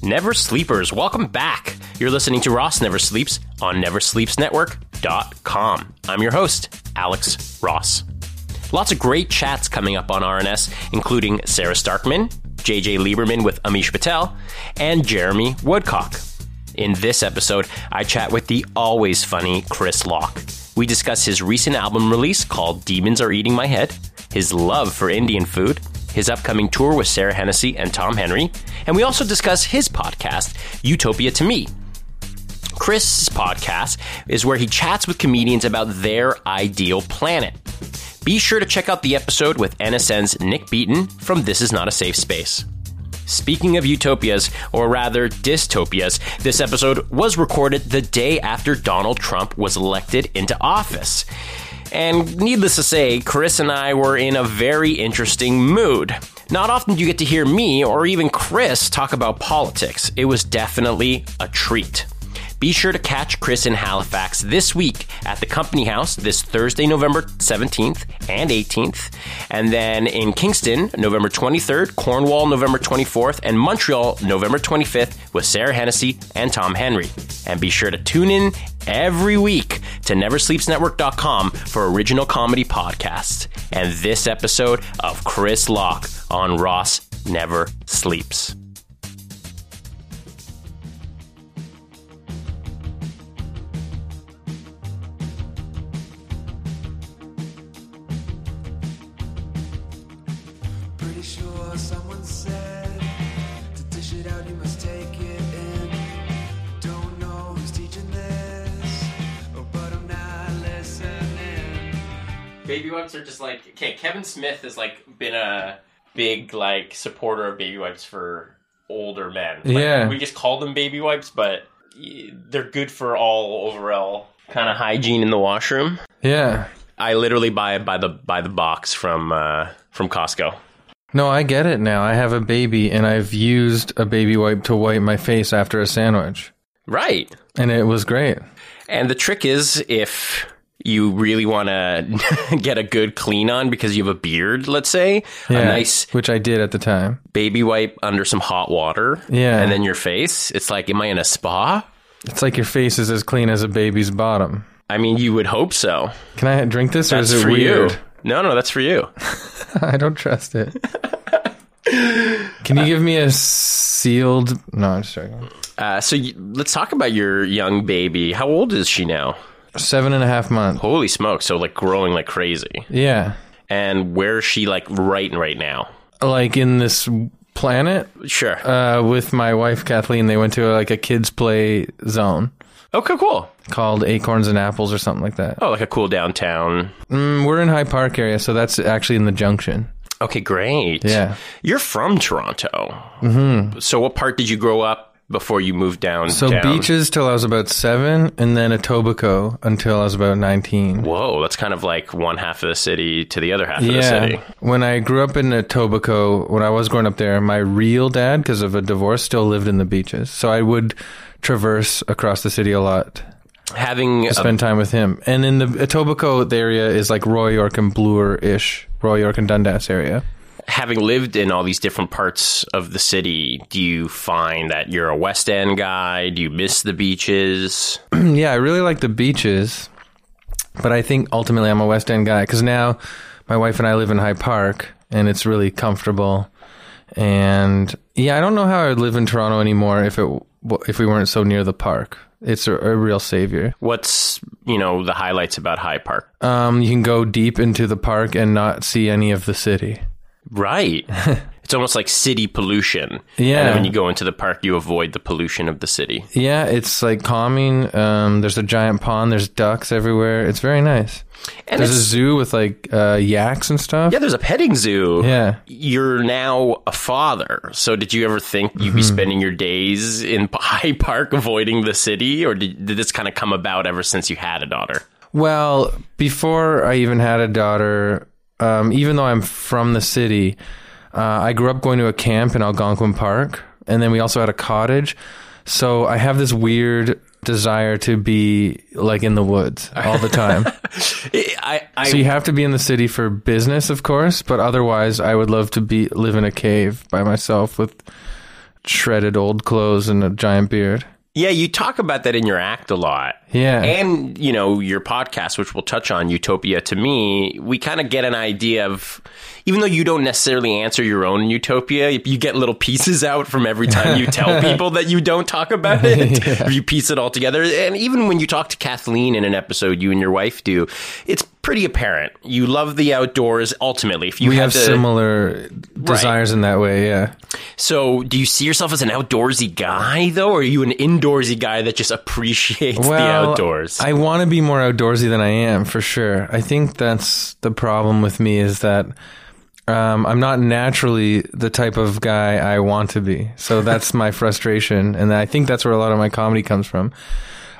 Never Sleepers, welcome back. You're listening to Ross Never Sleeps on neversleepsnetwork.com. I'm your host, Alex Ross. Lots of great chats coming up on RNS, including Sarah Starkman, JJ Lieberman with Amish Patel, and Jeremy Woodcock. In this episode, I chat with the always funny Chris Locke. We discuss his recent album release called Demons Are Eating My Head, his love for Indian food, his upcoming tour with Sarah Hennessy and Tom Henry, and we also discuss his podcast, Utopia to Me. Chris's podcast is where he chats with comedians about their ideal planet. Be sure to check out the episode with NSN's Nick Beaton from This Is Not a Safe Space. Speaking of utopias, or rather dystopias, this episode was recorded the day after Donald Trump was elected into office. And needless to say, Chris and I were in a very interesting mood. Not often do you get to hear me or even Chris talk about politics. It was definitely a treat. Be sure to catch Chris in Halifax this week at the Company House this Thursday, November 17th and 18th, and then in Kingston, November 23rd, Cornwall, November 24th, and Montreal, November 25th with Sarah Hennessy and Tom Henry. And be sure to tune in every week to neversleepsnetwork.com for original comedy podcasts and this episode of Chris Locke on Ross Never Sleeps. Baby wipes are just like, okay, Kevin Smith has like been a big like supporter of baby wipes for older men. Like, yeah. We just call them baby wipes, but they're good for all overall kind of hygiene in the washroom. Yeah. I literally buy it by the box from Costco. No, I get it now. I have a baby and I've used a baby wipe to wipe my face after a sandwich. Right. And it was great. And the trick is, if you really want to get a good clean on because you have a beard, let's say. Yeah, a nice, which I did at the time. Baby wipe under some hot water. Yeah. And then your face. It's like, am I in a spa? It's like your face is as clean as a baby's bottom. I mean, you would hope so. Can I drink this, or is it weird? You. No, that's for you. I don't trust it. Can you give me a sealed... No, I'm just joking. Let's talk about your young baby. How old is she now? 7.5 months. Holy smoke. So like growing like crazy. Yeah. And where is she like right now? Like in this planet? Sure. With my wife, Kathleen, they went to like a kids play zone. Okay, cool. Called Acorns and Apples or something like that. Oh, like a cool downtown. We're in High Park area, so that's actually in the Junction. Okay, great. Yeah. You're from Toronto. Mm-hmm. So what part did you grow up? Before you moved down. So down. Beaches till I was about 7, and then Etobicoke until I was about 19. Whoa, that's kind of like one half of the city to the other half of the city. When I grew up in Etobicoke, when I was growing up there, my real dad, because of a divorce, still lived in the Beaches. So I would traverse across the city a lot. Having to spend time with him. And in the Etobicoke area is like Royal York and Bloor-ish, Royal York and Dundas area. Having lived in all these different parts of the city, do you find that you're a West End guy? Do you miss the Beaches? Yeah, I really like the Beaches, but I think ultimately I'm a West End guy because now my wife and I live in High Park and it's really comfortable. And yeah, I don't know how I would live in Toronto anymore if we weren't so near the park. It's a real savior. What's, the highlights about High Park? You can go deep into the park and not see any of the city. Right. It's almost like city pollution. Yeah. And when you go into the park, you avoid the pollution of the city. Yeah, it's like calming. There's a giant pond. There's ducks everywhere. It's very nice. And there's a zoo with like yaks and stuff. Yeah, there's a petting zoo. Yeah. You're now a father. So did you ever think you'd be spending your days in High Park avoiding the city? Or did this kind of come about ever since you had a daughter? Well, before I even had a daughter... even though I'm from the city, I grew up going to a camp in Algonquin Park, and then we also had a cottage. So I have this weird desire to be like in the woods all the time. So you have to be in the city for business, of course, but otherwise I would love to live in a cave by myself with shredded old clothes and a giant beard. Yeah, you talk about that in your act a lot. Yeah. And, you know, your podcast, which we'll touch on, Utopia to Me, we kind of get an idea of, even though you don't necessarily answer your own utopia, you get little pieces out from every time you tell people that you don't talk about it. Yeah. You piece it all together. And even when you talk to Kathleen in an episode, you and your wife do, it's pretty apparent. You love the outdoors, ultimately. If you have similar desires in that way, yeah. So do you see yourself as an outdoorsy guy, though? Or are you an indoorsy guy that just appreciates the outdoors? I want to be more outdoorsy than I am, for sure. I think that's the problem with me, is that I'm not naturally the type of guy I want to be. So that's my frustration. And I think that's where a lot of my comedy comes from.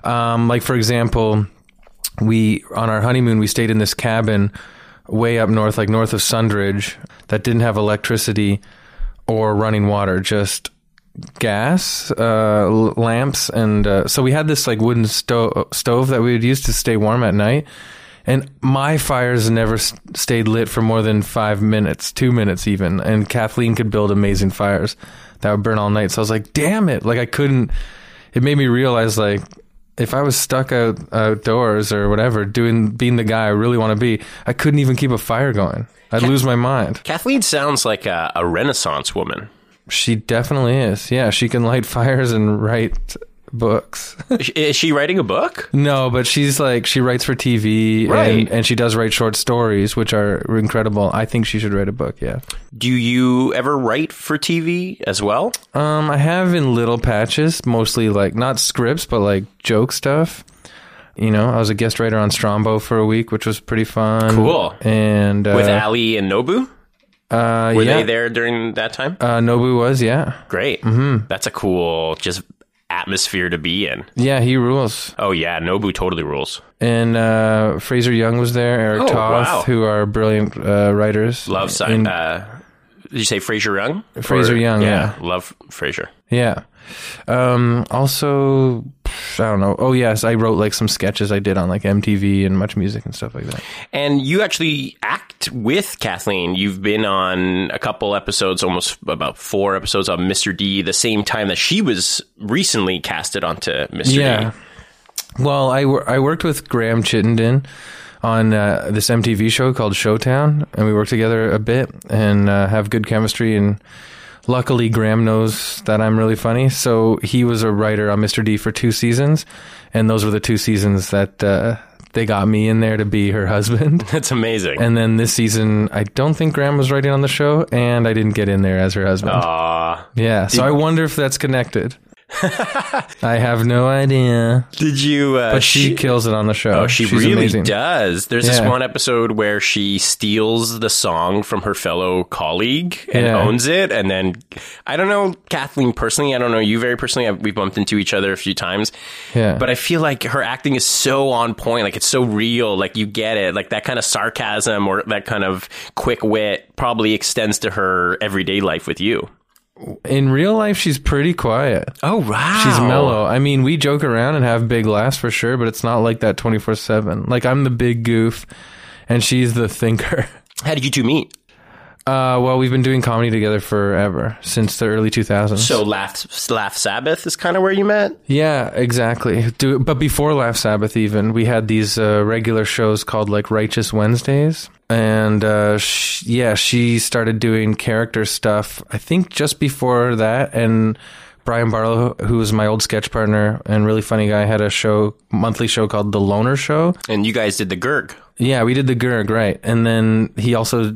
Like, for example, on our honeymoon, we stayed in this cabin way up north, like north of Sundridge, that didn't have electricity or running water, just gas, lamps. And so we had this like wooden stove that we would use to stay warm at night. And my fires never stayed lit for more than 5 minutes, 2 minutes even. And Kathleen could build amazing fires that would burn all night. So I was like, damn it. Like, I couldn't. It made me realize, like, if I was stuck outdoors or whatever, being the guy I really want to be, I couldn't even keep a fire going. I'd lose my mind. Kathleen sounds like a Renaissance woman. She definitely is. Yeah, she can light fires and write books. Is she writing a book? No, but she's like, she writes for TV, right, and she does write short stories, which are incredible. I think she should write a book. Yeah. Do you ever write for TV as well? I have in little patches, mostly like not scripts, but like joke stuff. You know, I was a guest writer on Strombo for a week, which was pretty fun. Cool. And with Ali and Nobu. Were they there during that time? Nobu was, yeah. Great. Mm-hmm. That's a cool, just atmosphere to be in. Yeah, he rules. Oh yeah, Nobu totally rules. And Fraser Young was there, Eric Toth, who are brilliant writers. Love sign. Did you say Fraser Young? Fraser Young, yeah. Love Fraser. Yeah. Also, I don't know. Oh yes, I wrote like some sketches I did on like MTV and Much Music and stuff like that. And you actually act with Kathleen. You've been on a couple episodes, almost about 4 episodes on Mr. D, the same time that she was recently casted onto Mr. D. Well, I worked with Graham Chittenden on this MTV show called Showtown, and we work together a bit and have good chemistry, and luckily Graham knows that I'm really funny, so he was a writer on Mr. D for 2 seasons, and those were the 2 seasons that they got me in there to be her husband. That's amazing. And then this season, I don't think Graham was writing on the show, and I didn't get in there as her husband. Yeah, so I wonder if that's connected. I have no idea. Did you? But she kills it on the show. Oh, she's really amazing. Does. There's this one episode where she steals the song from her fellow colleague and owns it. And then, I don't know Kathleen personally. I don't know you very personally. We bumped into each other a few times. Yeah. But I feel like her acting is so on point. Like, it's so real. Like, you get it. Like, that kind of sarcasm or that kind of quick wit probably extends to her everyday life with you. In real life, she's pretty quiet. Oh, wow. She's mellow. I mean, we joke around and have big laughs for sure, but it's not like that 24/7. Like, I'm the big goof, and she's the thinker. How did you two meet? Well, we've been doing comedy together forever, since the early 2000s. So Laugh Sabbath is kind of where you met? Yeah, exactly. But before Laugh Sabbath even, we had these regular shows called, like, Righteous Wednesdays. And she started doing character stuff, I think, just before that. And Brian Barlow, who was my old sketch partner and really funny guy, had a monthly show called The Loner Show. And you guys did the Gerg. Yeah, we did the Gerg, right. And then he also,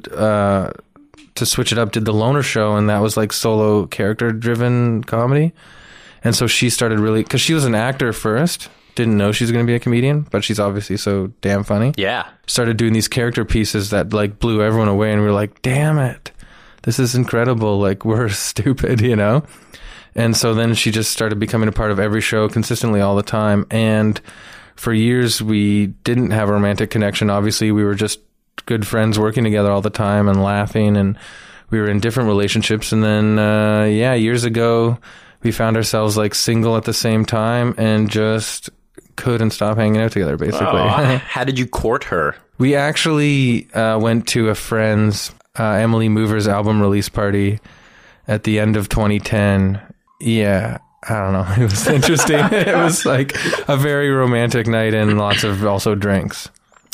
to switch it up, did The Loner Show, and that was like solo character-driven comedy. And so she started really... Because she was an actor first. Didn't know she's going to be a comedian, but she's obviously so damn funny. Yeah. Started doing these character pieces that like blew everyone away, and we were like, damn it, this is incredible. Like, we're stupid, you know? And so then she just started becoming a part of every show consistently all the time. And for years, we didn't have a romantic connection. Obviously, we were just good friends working together all the time and laughing, and we were in different relationships. And then, years ago, we found ourselves like single at the same time and just couldn't stop hanging out together, basically. Oh, how did you court her? We actually went to a friend's Emily Mover's album release party at the end of 2010. Yeah. I don't know. It was interesting. It was like a very romantic night and lots of also drinks.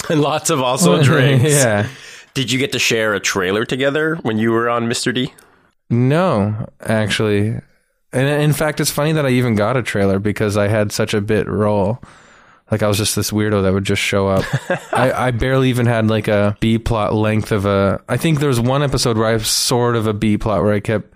And lots of also drinks. Yeah. Did you get to share a trailer together when you were on Mr. D? No, actually. And in fact, it's funny that I even got a trailer because I had such a bit role. Like, I was just this weirdo that would just show up. I barely even had like a B-plot length of a... I think there was one episode where I have sort of a B-plot where I kept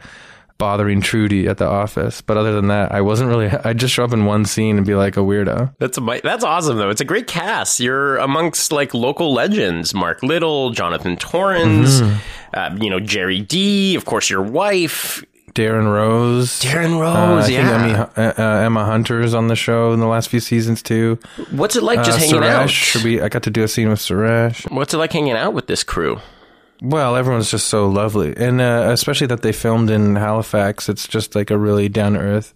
bothering Trudy at the office, but other than that, I wasn't really... I'd just show up in one scene and be like a weirdo. That's awesome, though. It's a great cast. You're amongst like local legends. Mark Little, Jonathan Torrens, Jerry D, of course, your wife... Darren Rose, yeah. Emma Hunter's on the show in the last few seasons, too. What's it like just hanging out? I got to do a scene with Suresh. What's it like hanging out with this crew? Well, everyone's just so lovely. And especially that they filmed in Halifax. It's just like a really down-to-earth,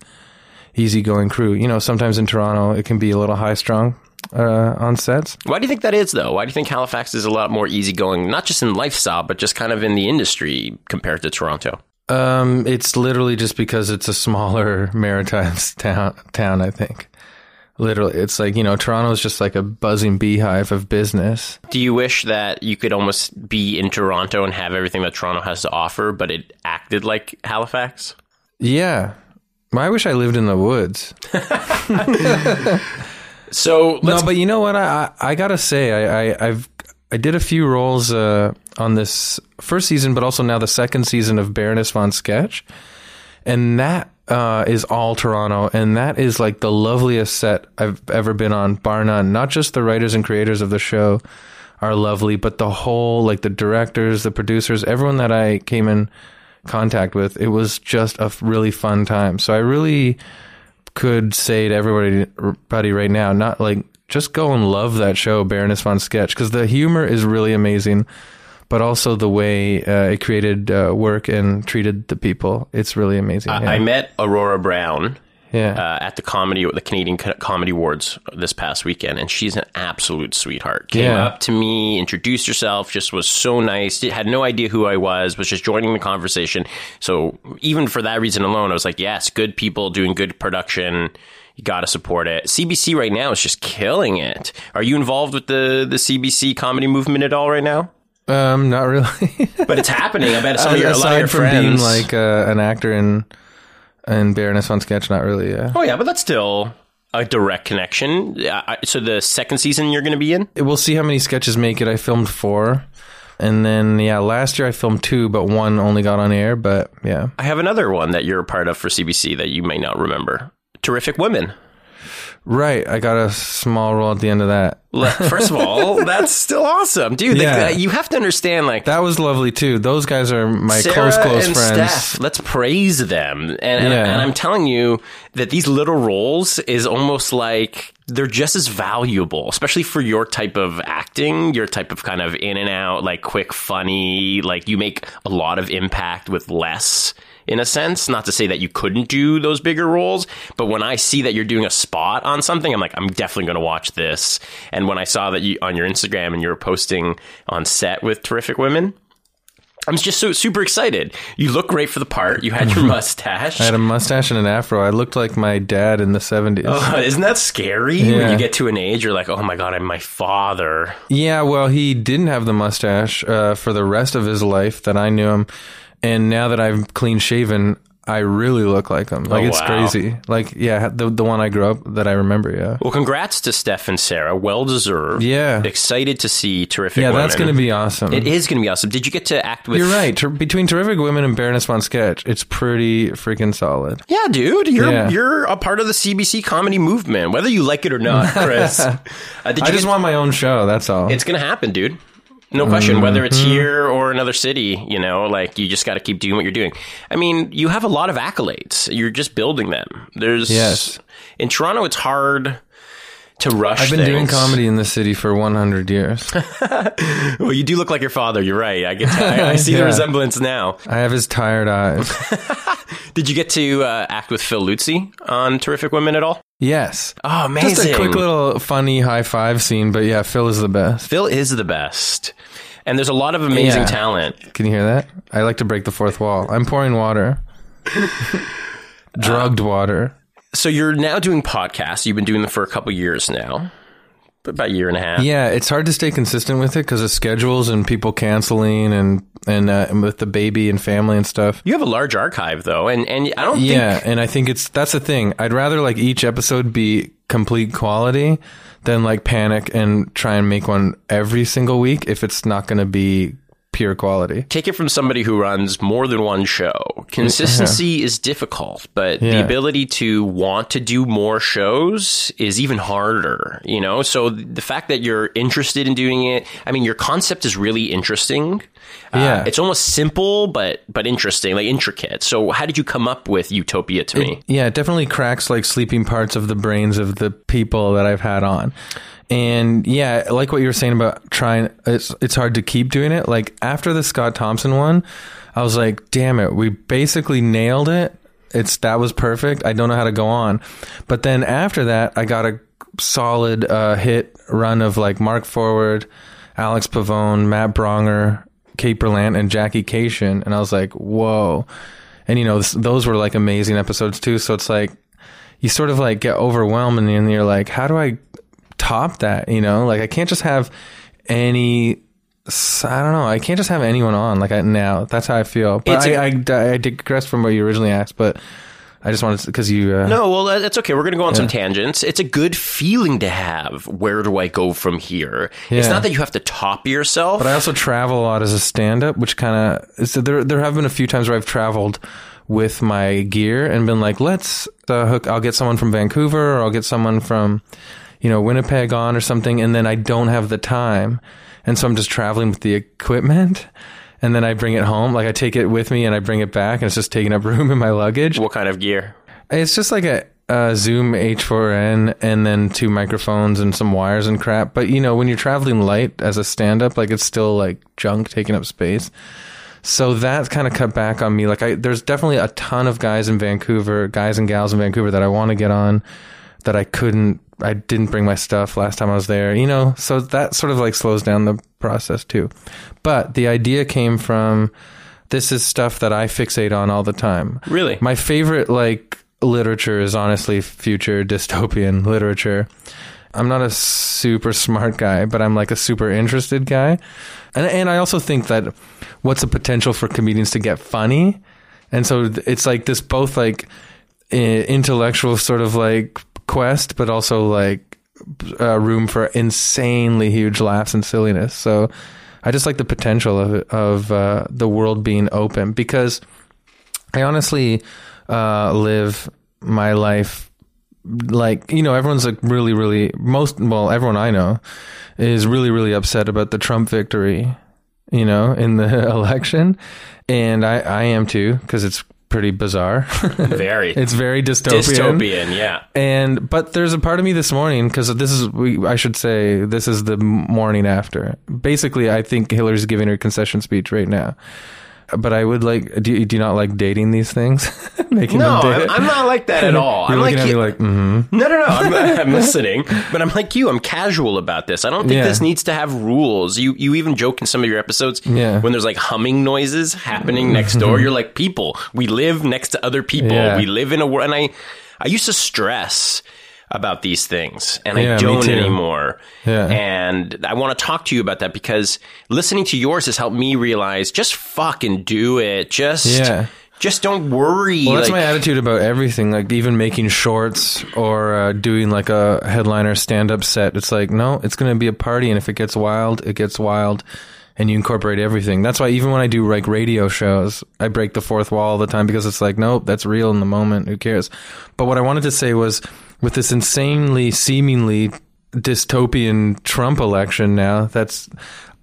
easygoing crew. You know, sometimes in Toronto, it can be a little high-strung on sets. Why do you think that is, though? Why do you think Halifax is a lot more easygoing, not just in lifestyle, but just kind of in the industry compared to Toronto? It's literally just because it's a smaller maritime town, I think. Literally, it's like, you know, Toronto's just like a buzzing beehive of business. Do you wish that you could almost be in Toronto and have everything that Toronto has to offer, but it acted like Halifax? Yeah. I wish I lived in the woods. No, but you know what? I gotta say, I did a few roles on this first season, but also now the second season of Baroness Von Sketch. And that is all Toronto. And that is like the loveliest set I've ever been on, bar none. Not just the writers and creators of the show are lovely, but the whole, like the directors, the producers, everyone that I came in contact with, it was just a really fun time. So I really could say to everybody right now, not like, just go and love that show, Baroness Von Sketch, because the humor is really amazing, but also the way it created work and treated the people. It's really amazing. Yeah. I met Aurora Brown at the Canadian Comedy Awards this past weekend, and she's an absolute sweetheart. Came up to me, introduced herself, just was so nice, had no idea who I was just joining the conversation. So even for that reason alone, I was like, yes, good people doing good production. You got to support it. CBC right now is just killing it. Are you involved with the CBC comedy movement at all right now? Not really. But it's happening. I bet some of your aside from friends. Being like an actor in Baroness Von Sketch, not really. Yeah. Oh yeah, but that's still a direct connection. So the second season you're going to be in? We'll see how many sketches make it. I filmed 4. And then, last year I filmed 2, but one only got on air. But yeah. I have another one that you're a part of for CBC that you may not remember. Terrific Women. Right. I got a small role at the end of that. First of all, that's still awesome. Dude, you have to understand, like... That was lovely, too. Those guys are my close friends. Sarah and Steph, let's praise them. And I'm telling you that these little roles is almost like... They're just as valuable, especially for your type of acting, your type of kind of in and out, like quick, funny, like you make a lot of impact with less... In a sense, not to say that you couldn't do those bigger roles, but when I see that you're doing a spot on something, I'm like, I'm definitely going to watch this. And when I saw that you on your Instagram and you were posting on set with Terrific Women, I'm just so super excited. You look great for the part. You had your mustache. I had a mustache and an afro. I looked like my dad in the 70s. Oh, isn't that scary? Yeah. When you get to an age, you're like, oh my God, I'm my father. Yeah, well, he didn't have the mustache for the rest of his life that I knew him. And now that I'm clean shaven, I really look like him. Like, it's crazy. Like, yeah, the one I grew up that I remember, yeah. Well, congrats to Steph and Sarah. Well deserved. Yeah. Excited to see Terrific Women. Yeah, that's going to be awesome. It is going to be awesome. Did you get to act with... You're right. Between Terrific Women and Baroness Von Sketch, it's pretty freaking solid. Yeah, dude. You're a part of the CBC comedy movement, whether you like it or not, Chris. I just want my own show, that's all. It's going to happen, dude. No question, whether it's here or another city, you know, like you just got to keep doing what you're doing. I mean, you have a lot of accolades. You're just building them. In Toronto, it's hard to rush things. I've been doing comedy in this city for 100 years. Well, you do look like your father. You're right. I see the resemblance now. I have his tired eyes. Did you get to act with Phil Luzzi on Terrific Women at all? Yes. Oh, amazing. Just a quick little funny high five scene, but yeah, Phil is the best. Phil is the best. And there's a lot of amazing talent. Can you hear that? I like to break the fourth wall. I'm pouring water. Drugged water. So you're now doing podcasts. You've been doing them for a couple years now. About a year and a half. Yeah, it's hard to stay consistent with it because of schedules and people canceling and with the baby and family and stuff. You have a large archive though, and I don't. Yeah, think... and I think that's the thing. I'd rather like each episode be complete quality than like panic and try and make one every single week if it's not going to be pure quality. Take it from somebody who runs more than one show. Consistency is difficult, but the ability to want to do more shows is even harder, you know? So the fact that you're interested in doing it, I mean, your concept is really interesting. It's almost simple, but interesting, like intricate. So how did you come up with Utopia to Me? It definitely cracks like sleeping parts of the brains of the people that I've had on. And yeah, like what you were saying about trying, it's hard to keep doing it. Like after the Scott Thompson one, I was like, damn it, we basically nailed it. That was perfect. I don't know how to go on. But then after that, I got a solid hit run of like Mark Forward, Alex Pavone, Matt Bronger, Kate Berlant, and Jackie Cation. And I was like, whoa. And you know, those were like amazing episodes too. So it's like, you sort of like get overwhelmed and you're like, how do I top that, you know? Like I can't just have I can't just have anyone on like now. That's how I feel. But I digress from what you originally asked, but I just wanted to, because you... No, well, that's okay. We're going to go on some tangents. It's a good feeling to have. Where do I go from here? Yeah. It's not that you have to top yourself. But I also travel a lot as a stand-up, which kind of... So there have been a few times where I've traveled with my gear and been like, let's hook... I'll get someone from Vancouver or I'll get someone from... you know, Winnipeg on or something, and then I don't have the time. And so I'm just traveling with the equipment and then I bring it home. Like I take it with me and I bring it back and it's just taking up room in my luggage. What kind of gear? It's just like a Zoom H4n and then two microphones and some wires and crap. But you know, when you're traveling light as a stand-up, like it's still like junk taking up space. So that's kind of cut back on me. Like there's definitely a ton of guys and gals in Vancouver that I want to get on that I didn't bring my stuff last time I was there, you know, so that sort of like slows down the process too. But the idea came from, this is stuff that I fixate on all the time. Really? My favorite like literature is honestly future dystopian literature. I'm not a super smart guy, but I'm like a super interested guy. And I also think that what's the potential for comedians to get funny? And so it's like this both like intellectual sort of like quest, but also like room for insanely huge laughs and silliness. So I just like the potential of the world being open, because I honestly live my life like, you know, everyone's like really, really everyone I know is really, really upset about the Trump victory, you know, in the election. And I am too, because it's pretty bizarre. Very. It's very dystopian, yeah. But there's a part of me this morning, because this is the morning after. Basically, I think Hillary's giving her concession speech right now. But I would like... Do you not like dating these things? I'm not like that at all. You're looking at me like, mm-hmm. No. I'm listening. But I'm like you. I'm casual about this. I don't think this needs to have rules. You even joke in some of your episodes when there's like humming noises happening next door. You're like, people, we live next to other people. Yeah. We live in a world... And I used to stress about these things, and I don't anymore. Yeah. And I want to talk to you about that, because listening to yours has helped me realize, just fucking do it. Just don't worry. Well, that's my attitude about everything. Like even making shorts or doing like a headliner stand-up set. It's like, no, it's going to be a party. And if it gets wild, it gets wild. And you incorporate everything. That's why even when I do like radio shows, I break the fourth wall all the time, because it's like, nope, that's real in the moment. Who cares? But what I wanted to say was, with this insanely, seemingly dystopian Trump election now,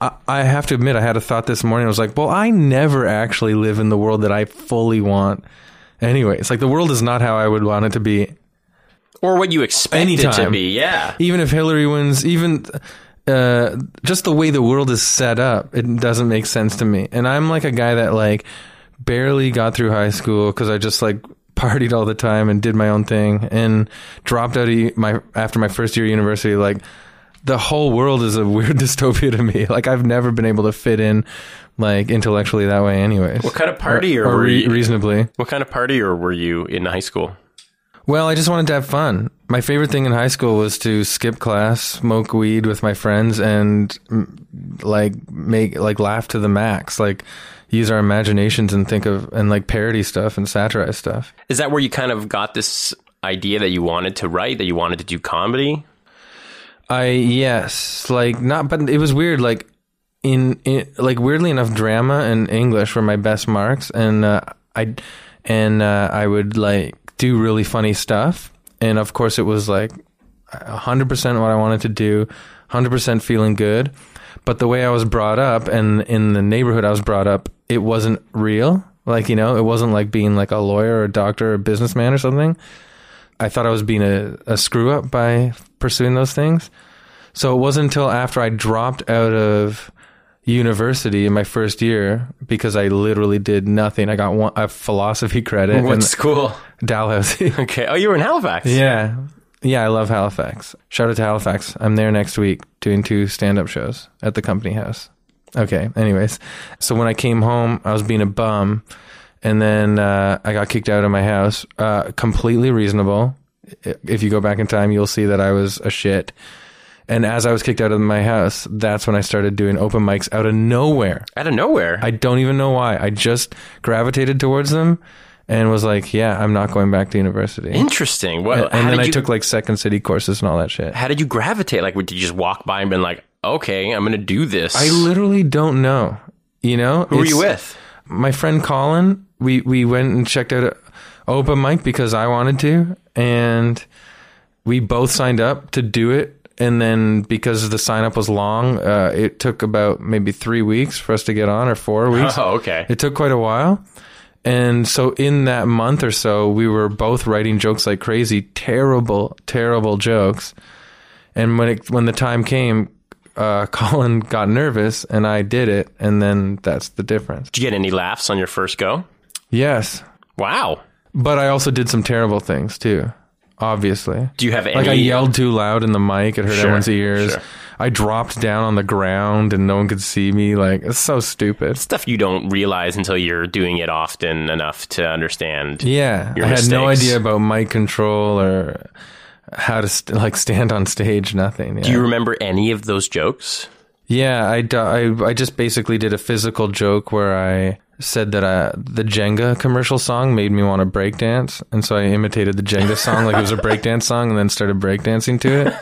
I have to admit, I had a thought this morning. I was like, well, I never actually live in the world that I fully want. Anyway, it's like the world is not how I would want it to be. Or what you expect it to be, yeah. Even if Hillary wins, even... just the way the world is set up, it doesn't make sense to me. And I'm like a guy that like barely got through high school because I just like partied all the time and did my own thing and dropped out of after my first year of university. Like the whole world is a weird dystopia to me. Like, I've never been able to fit in, like, intellectually that way anyways. What kind of party or were you? Reasonably. What kind of party or were you in high school? Well, I just wanted to have fun. My favorite thing in high school was to skip class, smoke weed with my friends, and laugh to the max, like use our imaginations and think of and like parody stuff and satirize stuff. Is that where you kind of got this idea that you wanted to write, that you wanted to do comedy? Yes, like not, but it was weird. Like in weirdly enough, drama and English were my best marks, and I would like do really funny stuff, and of course it was like 100% what I wanted to do, 100% feeling good. But the way I was brought up and in the neighborhood I was brought up, it wasn't real. Like, you know, it wasn't like being like a lawyer or a doctor or a businessman or something. I thought I was being a screw up by pursuing those things. So it wasn't until after I dropped out of university in my first year, because I literally did nothing. I got a philosophy credit. What school? Dalhousie. Okay. Oh, you were in Halifax. Yeah. Yeah, I love Halifax. Shout out to Halifax. I'm there next week doing 2 stand-up shows at the Company House. Okay. Anyways. So when I came home, I was being a bum, and then I got kicked out of my house. Completely reasonable. If you go back in time, you'll see that I was a shit. And as I was kicked out of my house, that's when I started doing open mics out of nowhere. Out of nowhere? I don't even know why. I just gravitated towards them and was like, yeah, I'm not going back to university. Interesting. Well, and then I took like Second City courses and all that shit. How did you gravitate? Like, did you just walk by and been like, okay, I'm going to do this? I literally don't know. You know? Who were you with? My friend Colin. We went and checked out open mic because I wanted to. And we both signed up to do it. And then because the sign-up was long, it took about maybe 3 weeks for us to get on, or 4 weeks. Oh, okay. It took quite a while. And so in that month or so, we were both writing jokes like crazy, terrible, terrible jokes. And when the time came, Colin got nervous, and I did it, and then that's the difference. Did you get any laughs on your first go? Yes. Wow. But I also did some terrible things, too. Obviously. Do you have any... Like, I yelled too loud in the mic. It hurt everyone's ears. Sure. I dropped down on the ground and no one could see me. Like, it's so stupid. Stuff you don't realize until you're doing it often enough to understand. Yeah. I had no idea about mic control or how to, stand on stage. Nothing. Yeah. Do you remember any of those jokes? Yeah. I just basically did a physical joke where I said that the Jenga commercial song made me want to breakdance, and so I imitated the Jenga song like it was a breakdance song, and then started breakdancing to it.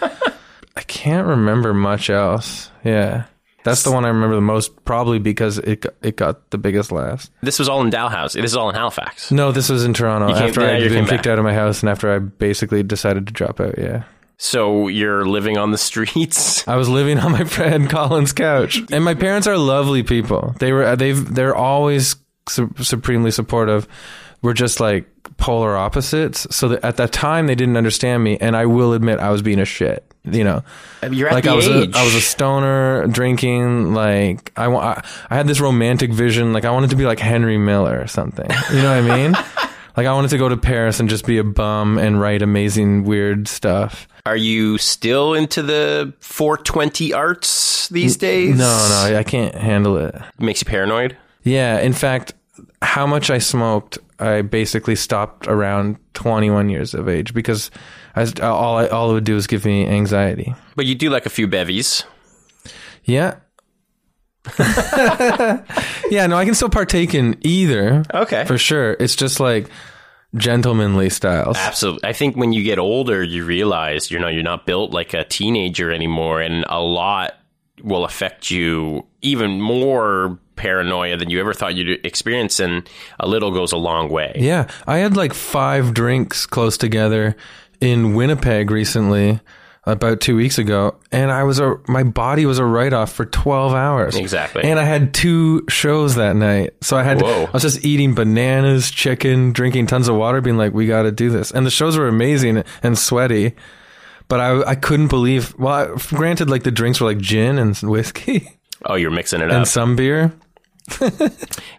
I can't remember much else. Yeah, that's the one I remember the most, probably because it got the biggest laughs. This was all in Dalhousie. This is all in Halifax. No, this was in Toronto. After I had been kicked out of my house, and after I basically decided to drop out. Yeah. So you're living on the streets? I was living on my friend Colin's couch. And my parents are lovely people. They're always supremely supportive. We're just like polar opposites. So that at that time, they didn't understand me. And I will admit I was being a shit, you know. You're at the age. I was a stoner drinking. Like, I had this romantic vision. Like, I wanted to be like Henry Miller or something. You know what I mean? Like, I wanted to go to Paris and just be a bum and write amazing, weird stuff. Are you still into the 420 arts these days? No, I can't handle it. It makes you paranoid? Yeah. In fact, how much I smoked, I basically stopped around 21 years of age because all it would do is give me anxiety. But you do like a few bevies. Yeah. Yeah, no, I can still partake in either. Okay. For sure. It's just like gentlemanly styles. Absolutely. I think when you get older, you realize, you know, you're not built like a teenager anymore, and a lot will affect you, even more paranoia than you ever thought you'd experience, and a little goes a long way. Yeah. I had like 5 drinks close together in Winnipeg recently, about 2 weeks ago, and my body was a write-off for 12 hours. Exactly. And I had 2 shows that night. So I was just eating bananas, chicken, drinking tons of water, being like, we got to do this. And the shows were amazing and sweaty, but I couldn't believe, well, granted, like the drinks were like gin and whiskey. Oh, you're mixing it up. And some beer.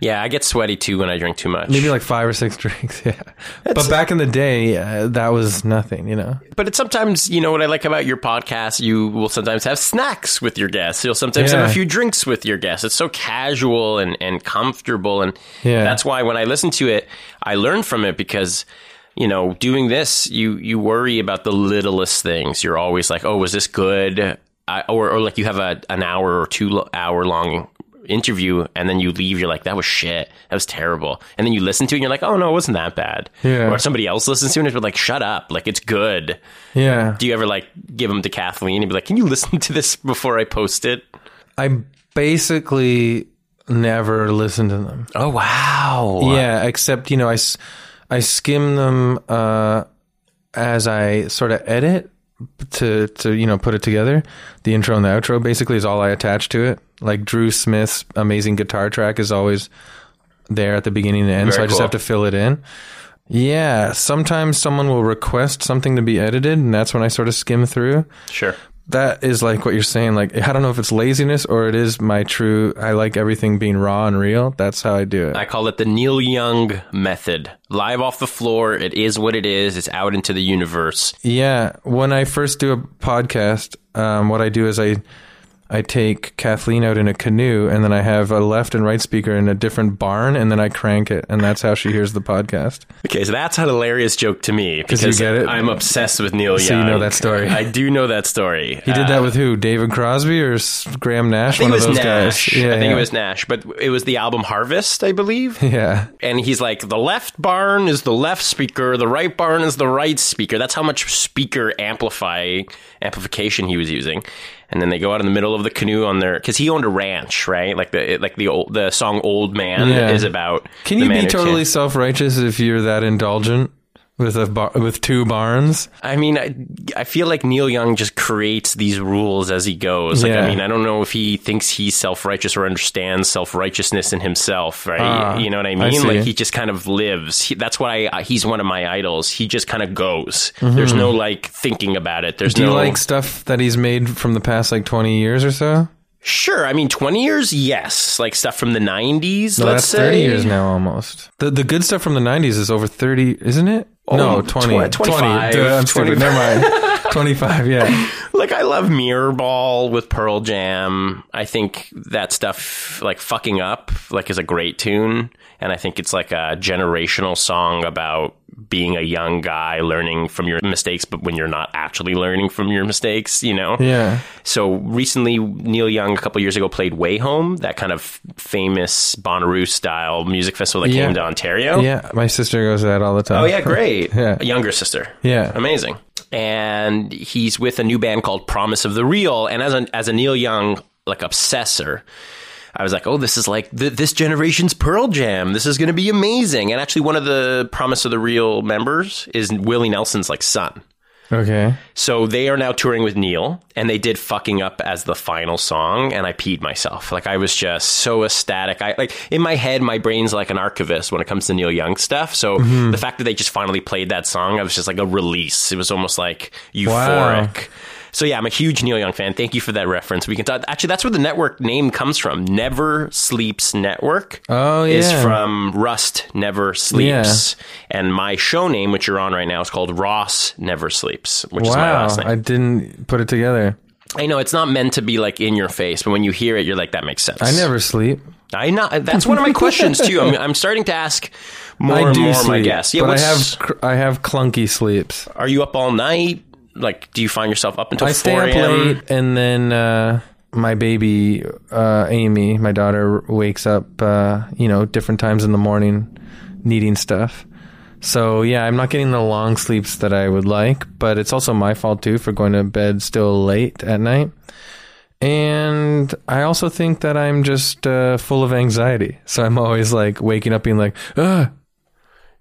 Yeah, I get sweaty too when I drink too much. Maybe like 5 or 6 drinks, yeah. But back in the day, that was nothing, you know. But it's sometimes, you know, what I like about your podcast, you will sometimes have snacks with your guests. You'll sometimes have a few drinks with your guests. It's so casual and comfortable. And that's why when I listen to it, I learn from it because... You know, doing this, you worry about the littlest things. You're always like, oh, was this good? Or like you have an hour or 2 hour long interview and then you leave. You're like, that was shit. That was terrible. And then you listen to it and you're like, oh, no, it wasn't that bad. Yeah. Or somebody else listens to it and it's like, shut up. Like, it's good. Yeah. Do you ever like give them to Kathleen and be like, can you listen to this before I post it? I basically never listen to them. Oh, wow. Yeah. Except, you know, I skim them as I sort of edit to you know, put it together. The intro and the outro basically is all I attach to it. Like Drew Smith's amazing guitar track is always there at the beginning and end. Very so I just have to fill it in. Yeah. Sometimes someone will request something to be edited and that's when I sort of skim through. Sure. That is like what you're saying. Like, I don't know if it's laziness or it is my true, I like everything being raw and real. That's how I do it. I call it the Neil Young method. Live off the floor. It is what it is. It's out into the universe. Yeah. When I first do a podcast, what I do is I take Kathleen out in a canoe and then I have a left and right speaker in a different barn and then I crank it and that's how she hears the podcast. Okay, so that's a hilarious joke to me because you get it? I'm obsessed with Neil Young. So you know that story. I do know that story. He did that with who? David Crosby or Graham Nash? I think one of those Nash. Guys. Yeah, I think it was Nash, but it was the album Harvest, I believe. Yeah. And he's like, the left barn is the left speaker, the right barn is the right speaker. That's how much speaker amplification he was using. And then they go out in the middle of the canoe on their... Because he owned a ranch, right? Like the song Old Man is about... Can you be totally self-righteous if you're that indulgent with 2 barns? I mean, I feel like Neil Young just creates these rules as he goes. Like, I mean, I don't know if he thinks he's self-righteous or understands self-righteousness in himself, right? You know what I mean? Like, he just kind of lives. That's why he's one of my idols. He just kind of goes. Mm-hmm. There's no, like, thinking about it. Do you like stuff that he's made from the past, like, 20 years or so? Sure. I mean, 20 years, yes. Like stuff from the 90s, let's say. 30 years now, almost. The good stuff from the 90s is over 30, isn't it? Oh, no, 25. 20. I'm stupid. Never mind. 25, yeah. Like, I love Mirrorball with Pearl Jam. I think that stuff, like, Fucking Up, like, is a great tune. And I think it's, like, a generational song about being a young guy learning from your mistakes, but when you're not actually learning from your mistakes, you know? Yeah. So recently, Neil Young, a couple years ago, played Way Home, that kind of famous Bonnaroo-style music festival that came to Ontario. Yeah, my sister goes to that all the time. Oh, yeah, great. Yeah. A younger sister. Yeah. Amazing. And he's with a new band called Promise of the Real. And as a Neil Young, like, obsessor, I was like, oh, this is like this generation's Pearl Jam. This is going to be amazing. And actually, one of the Promise of the Real members is Willie Nelson's, like, son. Okay. So they are now touring with Neil, and they did Fucking Up as the final song, and I peed myself. Like, I was just so ecstatic. I, like, in my head, my brain's like an archivist when it comes to Neil Young stuff. So the fact that they just finally played that song, I was just like a release. It was almost like euphoric. Wow. So, yeah, I'm a huge Neil Young fan. Thank you for that reference. We can talk. Actually, that's where the network name comes from. Never Sleeps Network is from Rust Never Sleeps. Yeah. And my show name, which you're on right now, is called Ross Never Sleeps, which is my last name. I didn't put it together. I know. It's not meant to be, like, in your face, but when you hear it, you're like, that makes sense. I never sleep. I know. That's one of my questions, too. I'm starting to ask more and more of my guests. Yeah, but I have clunky sleeps. Are you up all night? Like, do you find yourself up until 4 a.m.? I stay up late, and then my baby, Amy, my daughter, wakes up, you know, different times in the morning needing stuff. So, yeah, I'm not getting the long sleeps that I would like, but it's also my fault, too, for going to bed still late at night. And I also think that I'm just full of anxiety. So I'm always, like, waking up being like, ugh.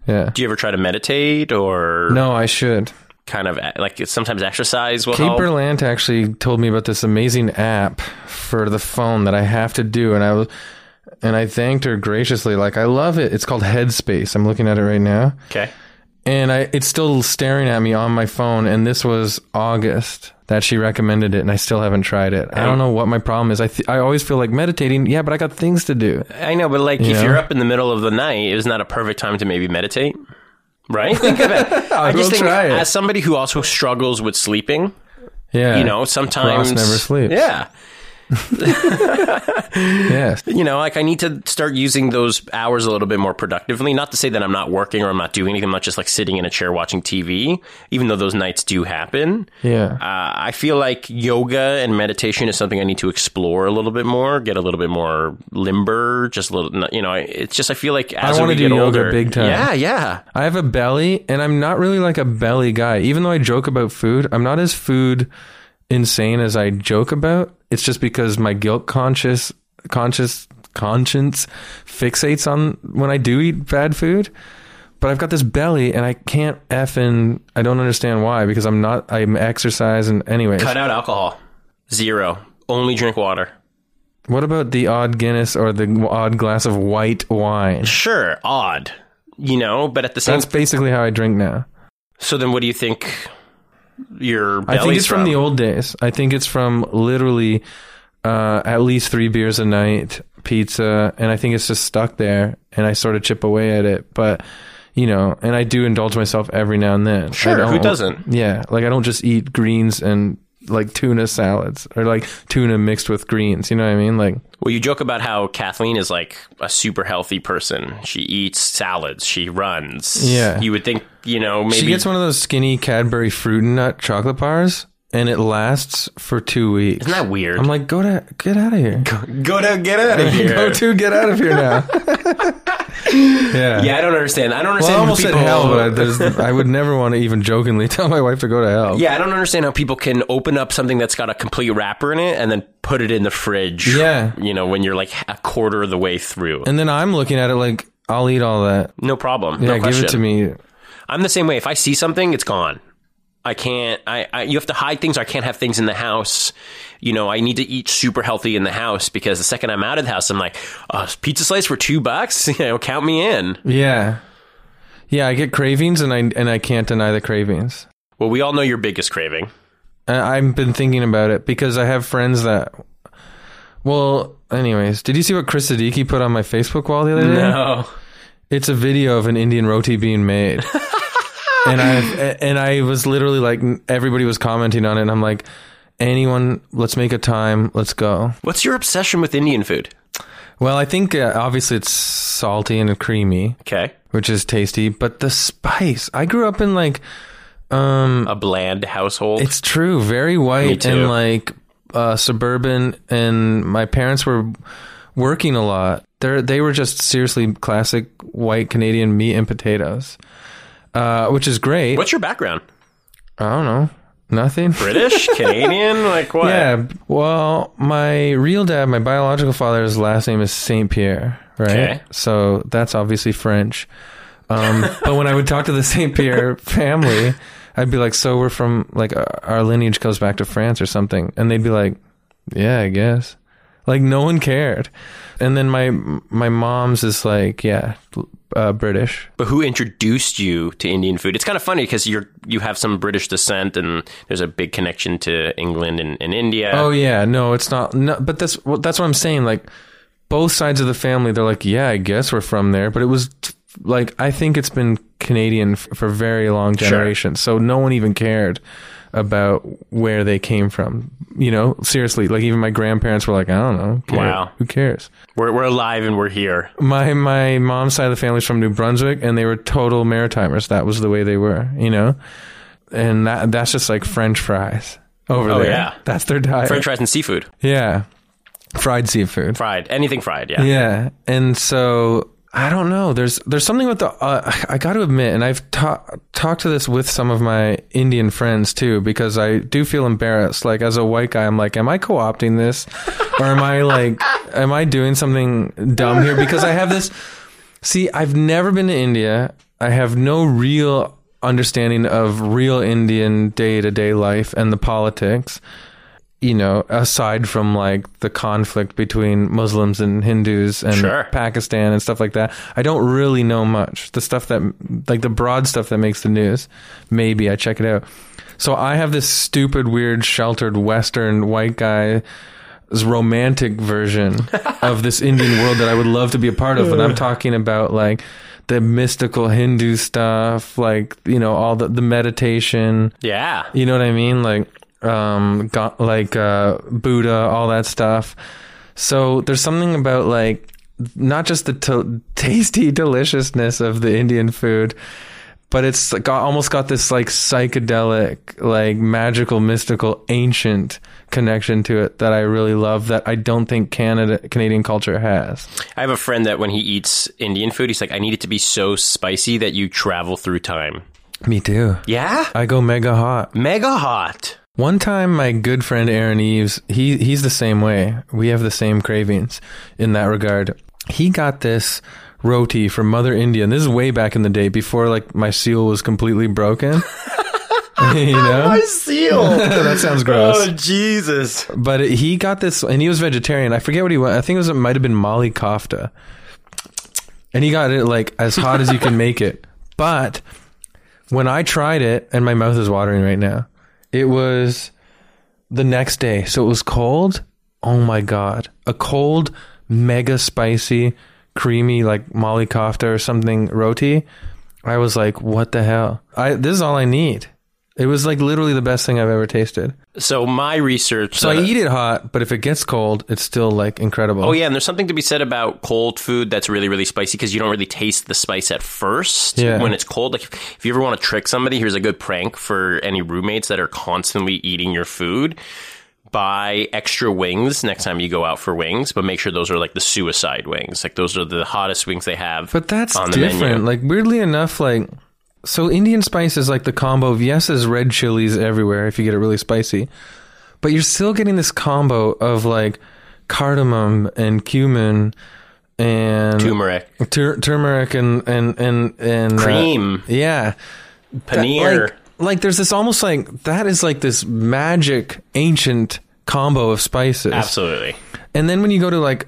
Yeah. Do you ever try to meditate or? No, I should. Kind of like sometimes exercise will help. Kate Berlant actually told me about this amazing app for the phone that I have to do, and I thanked her graciously. Like, I love it. It's called Headspace. I'm looking at it right now. Okay. and it's still staring at me on my phone, and this was August that she recommended it, and I still haven't tried it. I don't know what my problem is. I always feel like meditating, yeah, but I got things to do. I know, but like if you're up in the middle of the night, it's not a perfect time to maybe meditate, right? Think of it. I just think as somebody who also struggles with sleeping, yeah, you know, sometimes... Ross never sleeps. Yeah. Yes. You know, like I need to start using those hours a little bit more productively. Not to say that I'm not working or I'm not doing anything. I'm not just like sitting in a chair watching TV, even though those nights do happen. Yeah. I feel like yoga and meditation is something I need to explore a little bit more, get a little bit more limber, just a little, you know, it's just, I feel like as we get older. I want to do yoga big time. Yeah, yeah. I have a belly and I'm not really like a belly guy. Even though I joke about food, I'm not as food insane as I joke about. It's just because my guilt conscience fixates on when I do eat bad food, but I've got this belly and I can't effing, I don't understand why, because I'm exercising anyways. Cut out alcohol. 0. Only drink water. What about the odd Guinness or the odd glass of white wine? Sure. Odd, you know, but at the same time. That's basically how I drink now. So then what do you think? I think it's from the old days. I think it's from literally at least 3 beers a night, pizza, and I think it's just stuck there, and I sort of chip away at it. But, you know, and I do indulge myself every now and then. Sure, who doesn't? Yeah, like I don't just eat greens and like tuna salads or like tuna mixed with greens, you know what I mean? Like, well, you joke about how Kathleen is like a super healthy person. She eats salads, she runs. Yeah, you would think, you know, maybe she gets one of those skinny Cadbury Fruit and Nut chocolate bars and it lasts for 2 weeks. Isn't that weird? I'm like, get out of here. Get out of here. Get out of here now. Yeah, I don't understand. Well, I almost said hell, but I would never want to even jokingly tell my wife to go to hell. Yeah, I don't understand how people can open up something that's got a complete wrapper in it and then put it in the fridge. Yeah. You know, when you're like a quarter of the way through. And then I'm looking at it like, I'll eat all that. No problem. Yeah, no question. Give it to me. I'm the same way. If I see something, it's gone. I can't, you have to hide things. I can't have things in the house. You know, I need to eat super healthy in the house because the second I'm out of the house, I'm like, pizza slice for $2, you know, count me in. Yeah. Yeah. I get cravings and I can't deny the cravings. Well, we all know your biggest craving. I've been thinking about it because I have friends that, well, anyways, did you see what Chris Siddiqui put on my Facebook wall the other day? No. It's a video of an Indian roti being made. And I was literally like, everybody was commenting on it, and I'm like, anyone, let's make a time, let's go. What's your obsession with Indian food? Well, I think obviously it's salty and creamy, okay, which is tasty, but the spice. I grew up in like a bland household. It's true, very white and like suburban, and my parents were working a lot. They were just seriously classic white Canadian meat and potatoes. Which is great. What's your background? I don't know. Nothing. British? Canadian? Like what? Yeah. Well, my real dad, my biological father's last name is St. Pierre, right? Okay. So that's obviously French. But when I would talk to the St. Pierre family, I'd be like, so we're from, like, our lineage goes back to France or something. And they'd be like, yeah, I guess. Like, no one cared. And then my mom's is like, yeah, British. But who introduced you to Indian food? It's kind of funny because you have some British descent and there's a big connection to England and India. Oh yeah, no, it's not. No, but that's what I'm saying. Like both sides of the family, they're like, yeah, I guess we're from there. But it was like, I think it's been Canadian for very long generations. Sure. So no one even cared about where they came from, you know, seriously. Like even my grandparents were like, I don't know. Wow. Who cares? We're alive and we're here. My mom's side of the family's from New Brunswick and they were total Maritimers. That was the way they were, you know? And that's just like French fries over there. Yeah. That's their diet. French fries and seafood. Yeah. Fried seafood. Fried. Anything fried. Yeah. Yeah. And so I don't know. There's something with the... I got to admit, and I've talked to this with some of my Indian friends too, because I do feel embarrassed. Like as a white guy, I'm like, am I co-opting this? Or am I doing something dumb here? Because I have this... See, I've never been to India. I have no real understanding of real Indian day-to-day life and the politics. you know, aside from like the conflict between Muslims and Hindus and sure. Pakistan and stuff like that, I don't really know much. The stuff that, like the broad stuff that makes the news, maybe I check it out. So I have this stupid, weird, sheltered Western white guy's romantic version of this Indian world that I would love to be a part of. And I'm talking about like the mystical Hindu stuff, like, you know, all the meditation. Yeah. You know what I mean? Like, Buddha, all that stuff. So there's something about like, not just the tasty deliciousness of the Indian food, but it's like, almost got this like psychedelic, like magical, mystical, ancient connection to it that I really love that I don't think Canadian culture has. I have a friend that when he eats Indian food, he's like, I need it to be so spicy that you travel through time. Me too. Yeah? I go mega hot. Mega hot. One time, my good friend Aaron Eves, he's the same way. We have the same cravings in that regard. He got this roti from Mother India. And this is way back in the day, before like my seal was completely broken. You know? My seal! That sounds gross. Oh, Jesus. But he got this, and he was vegetarian. I forget what he was. I think it might have been Malai Kofta. And he got it like as hot as you can make it. But when I tried it, and my mouth is watering right now, it was the next day. So it was cold. Oh my God. A cold, mega spicy, creamy, like Malai Kofta or something roti. I was like, what the hell? This is all I need. It was like literally the best thing I've ever tasted. So my research... So I eat it hot, but if it gets cold, it's still like incredible. Oh yeah, and there's something to be said about cold food that's really, really spicy because you don't really taste the spice at first when it's cold. Like if you ever want to trick somebody, here's a good prank for any roommates that are constantly eating your food. Buy extra wings next time you go out for wings, but make sure those are like the suicide wings. Like those are the hottest wings they have. But that's on the different menu. Like weirdly enough, like... So Indian spice is like the combo of, yes, there's red chilies everywhere if you get it really spicy, but you're still getting this combo of like cardamom and cumin and turmeric and cream. Paneer. That, like there's this almost like that is like this magic ancient combo of spices. Absolutely. And then when you go to like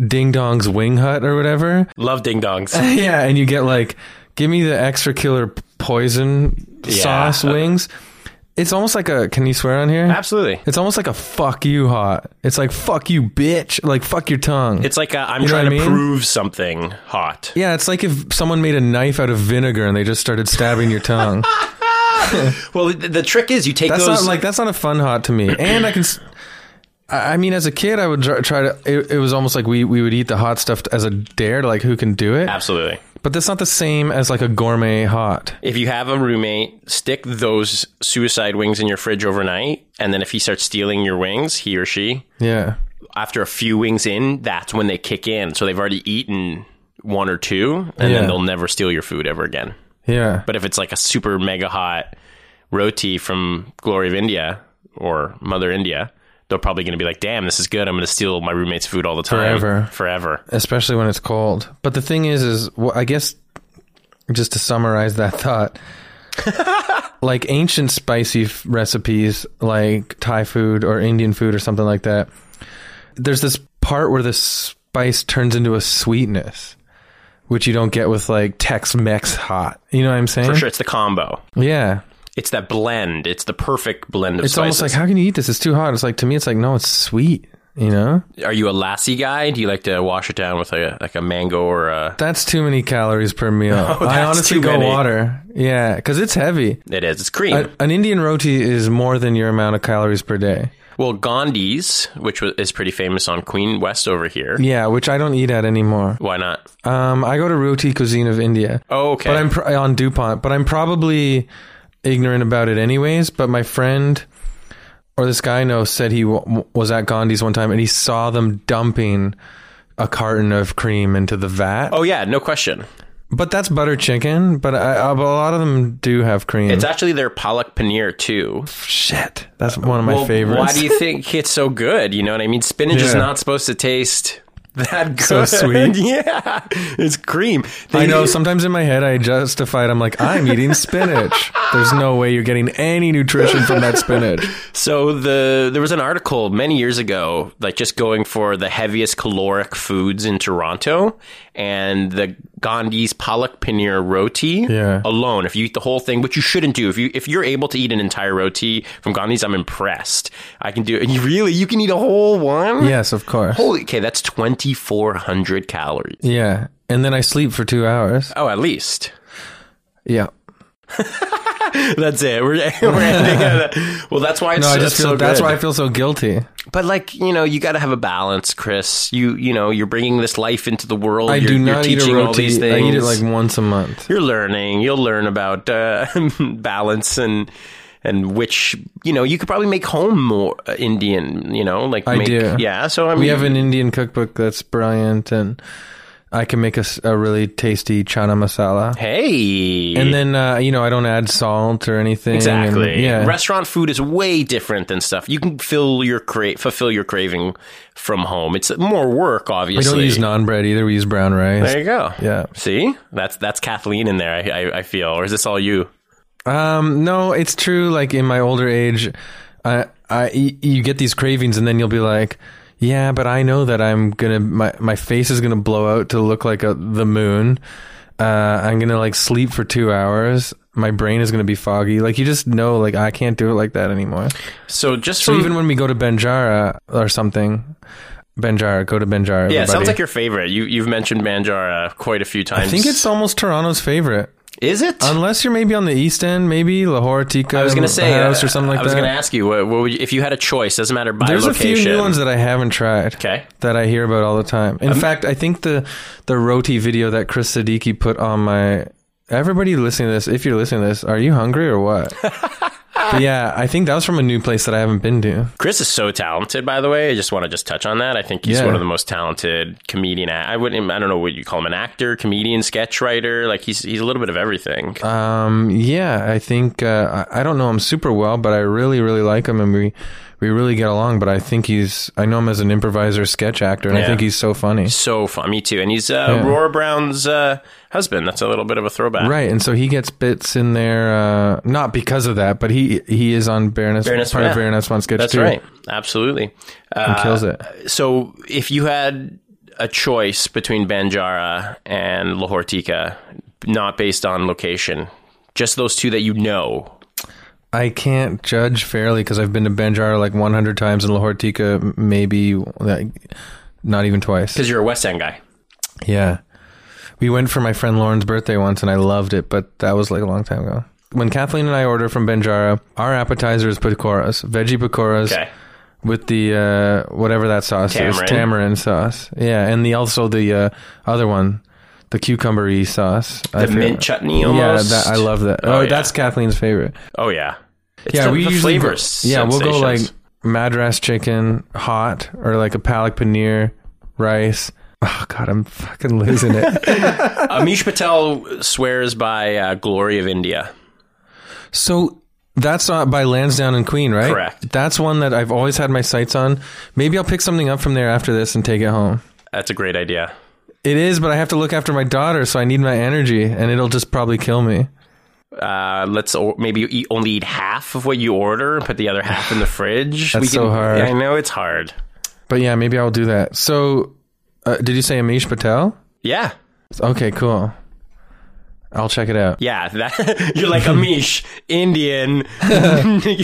Ding Dong's Wing Hut or whatever. Love Ding Dong's. Yeah. And you get like, give me the extra killer poison sauce wings. It's almost like a... Can you swear on here? Absolutely. It's almost like a fuck you hot. It's like, fuck you, bitch. Like, fuck your tongue. It's like I'm trying to prove something hot. Yeah, it's like if someone made a knife out of vinegar and they just started stabbing your tongue. Well, the trick is you take that's those... that's not a fun hot to me. And I can... I mean, as a kid, I would try to... It was almost like we would eat the hot stuff as a dare to like who can do it. Absolutely. But that's not the same as like a gourmet hot. If you have a roommate, stick those suicide wings in your fridge overnight. And then if he starts stealing your wings, he or she, after a few wings in, that's when they kick in. So they've already eaten one or two and then they'll never steal your food ever again. Yeah. But if it's like a super mega hot roti from Glory of India or Mother India, they're probably going to be like, damn, this is good. I'm going to steal my roommate's food all the time. Forever. Especially when it's cold. But the thing is well, I guess just to summarize that thought, like ancient spicy recipes like Thai food or Indian food or something like that, there's this part where the spice turns into a sweetness, which you don't get with like Tex-Mex hot. You know what I'm saying? For sure. It's the combo. Yeah. It's that blend. It's the perfect blend of spices. Almost like, how can you eat this? It's too hot. It's like, to me, it's like, no, it's sweet, you know? Are you a lassi guy? Do you like to wash it down with like a mango or a... That's too many calories per meal. No, I honestly go water. Yeah, because it's heavy. It is. It's cream. An Indian roti is more than your amount of calories per day. Well, Gandhi's, which is pretty famous on Queen West over here. Yeah, which I don't eat at anymore. Why not? I go to Roti Cuisine of India. Oh, okay. But I'm on DuPont, but I'm probably... ignorant about it anyways, but my friend or this guy I know said he was at Gandhi's one time and he saw them dumping a carton of cream into the vat. Oh yeah, no question. But that's butter chicken, but a lot of them do have cream. It's actually their Palak Paneer too. Shit, that's one of my favorites. Why do you think it's so good? You know what I mean? Spinach is not supposed to taste... that good. So sweet. Yeah. It's cream. I know. Sometimes in my head, I justify it. I'm like, I'm eating spinach. There's no way you're getting any nutrition from that spinach. So there was an article many years ago, like just going for the heaviest caloric foods in Toronto, and the Gandhi's Palak Paneer roti alone, if you eat the whole thing, which you shouldn't do. If you're able to eat an entire roti from Gandhi's, I'm impressed. I can do it. And you can eat a whole one? Yes, of course. Okay, that's 2,400 calories. Yeah. And then I sleep for 2 hours. Oh, at least. Yeah. That's it. We're ending at that. Well, that's why I feel so guilty. But like, you know, you got to have a balance, Chris. You know, you're bringing this life into the world. You're teaching all these things. I eat it like once a month. You're learning. You'll learn about balance and which, you know, you could probably make home more Indian. You know, like I do. Yeah. So I mean, we have an Indian cookbook that's brilliant and. I can make a really tasty chana masala. Hey. And then, you know, I don't add salt or anything. Exactly. And, yeah. Restaurant food is way different than stuff. You can fulfill your craving from home. It's more work, obviously. We don't use naan bread either. We use brown rice. There you go. Yeah. See? That's Kathleen in there, I feel. Or is this all you? No, it's true. Like, in my older age, you get these cravings and then you'll be like... Yeah, but I know that I'm going to... My face is going to blow out to look like the moon. I'm going to, like, sleep for 2 hours. My brain is going to be foggy. Like, you just know, like, I can't do it like that anymore. So even when we go to Benjara or something... Benjara. Yeah, everybody. It sounds like your favorite. You've mentioned Benjara quite a few times. I think it's almost Toronto's favorite. Is it? Unless you're maybe on the East End, maybe Lahore Tikka. I was going to say, house or something like that. I was going to ask you, what would you, if you had a choice, doesn't matter by location. There's a few new ones that I haven't tried. Okay. That I hear about all the time. In fact, I think the roti video that Chris Siddiqui put on my... Everybody listening to this, if you're listening to this, are you hungry or what? But yeah, I think that was from a new place that I haven't been to. Chris is so talented, by the way. I just want to touch on that. I think he's one of the most talented comedian. I don't know what you call him, an actor, comedian, sketch writer. Like he's a little bit of everything. Yeah, I think I don't know him super well, but I really, really like him, and we really get along. But I think I know him as an improviser, sketch actor, and I think he's so funny. So funny, me too. And he's Aurora Brown's husband. That's a little bit of a throwback, right? And so he gets bits in there, not because of that, but he is on part of Baroness Von Sketch. That's too. Right, absolutely. He kills it. So if you had a choice between Benjara and Lahore Tikka, not based on location, just those two that you know. I can't judge fairly because I've been to Benjara like 100 times and Lahore Tikka maybe like, not even twice. Because you're a West End guy. Yeah. We went for my friend Lauren's birthday once and I loved it, but that was like a long time ago. When Kathleen and I order from Benjara, our appetizer is pakoras, veggie pakoras with the, whatever that sauce is, tamarind sauce. Yeah, and also the other one, the cucumber-y sauce. The mint chutney almost. Yeah, I love that. Oh, that's Kathleen's favorite. Oh, yeah. It's the flavors. Yeah, we'll go like madras chicken, hot, or like a palak paneer, rice. Oh, God, I'm fucking losing it. Amish Patel swears by Glory of India. So that's by Lansdowne and Queen, right? Correct. That's one that I've always had my sights on. Maybe I'll pick something up from there after this and take it home. That's a great idea. It is, but I have to look after my daughter, so I need my energy, and it'll just probably kill me. Maybe eat half of what you order and put the other half in the fridge. So hard. Yeah, I know it's hard. But yeah, maybe I'll do that. So did you say Amish Patel? Yeah. Okay, cool. I'll check it out. Yeah, you're like Amish, Indian.